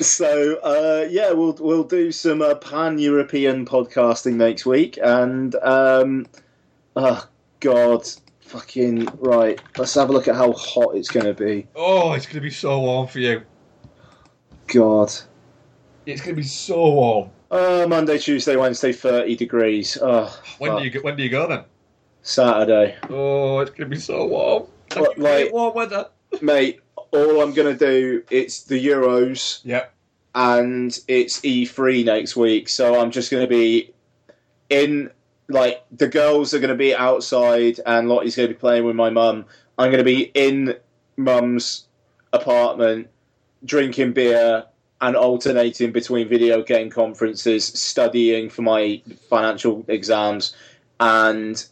So, uh, yeah, we'll we'll do some uh, pan-European podcasting next week. And, um, oh, God, fucking right. Let's have a look at how hot it's going to be. Oh, it's going to be so warm for you. God. It's going to be so warm. Uh, Monday, Tuesday, Wednesday, thirty degrees. Oh, when fuck. do you go, when do you go then? Saturday. Oh, it's gonna be so warm. But, like, warm weather, mate. All I'm gonna do it's the Euros. Yep. And it's E three next week, so I'm just gonna be in. Like the girls are gonna be outside, and Lottie's gonna be playing with my mum. I'm gonna be in mum's apartment, drinking beer. And alternating between video game conferences, studying for my financial exams, and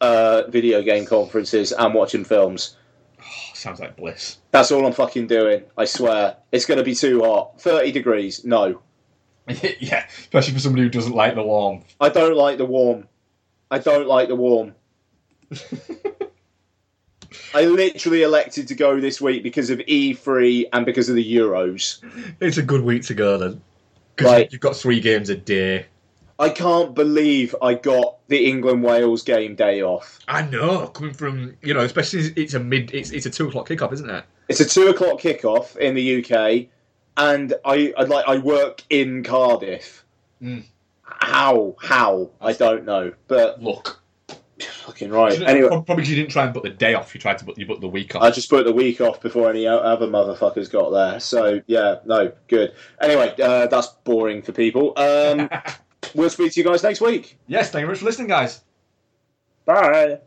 uh, video game conferences, and watching films. Oh, sounds like bliss. That's all I'm fucking doing, I swear. It's going to be too hot. thirty degrees, no. Yeah, especially for somebody who doesn't like the warm. I don't like the warm. I don't like the warm. I literally elected to go this week because of E three and because of the Euros. It's a good week to go then. Because like, you've got three games a day. I can't believe I got the England-Wales game day off. I know, coming from, you know, especially it's a mid, it's it's a two o'clock kickoff, isn't it? It's a two o'clock kickoff in the U K, and I I'd like I work in Cardiff. Mm. How? How? That's I don't know. But look. Fucking right. Anyway, probably because you didn't try and book the day off. You tried to book you booked the week off. I just booked the week off before any other motherfuckers got there. So yeah, no, good. Anyway, uh, that's boring for people. Um, we'll speak to you guys next week. Yes, thank you very much for listening, guys. Bye.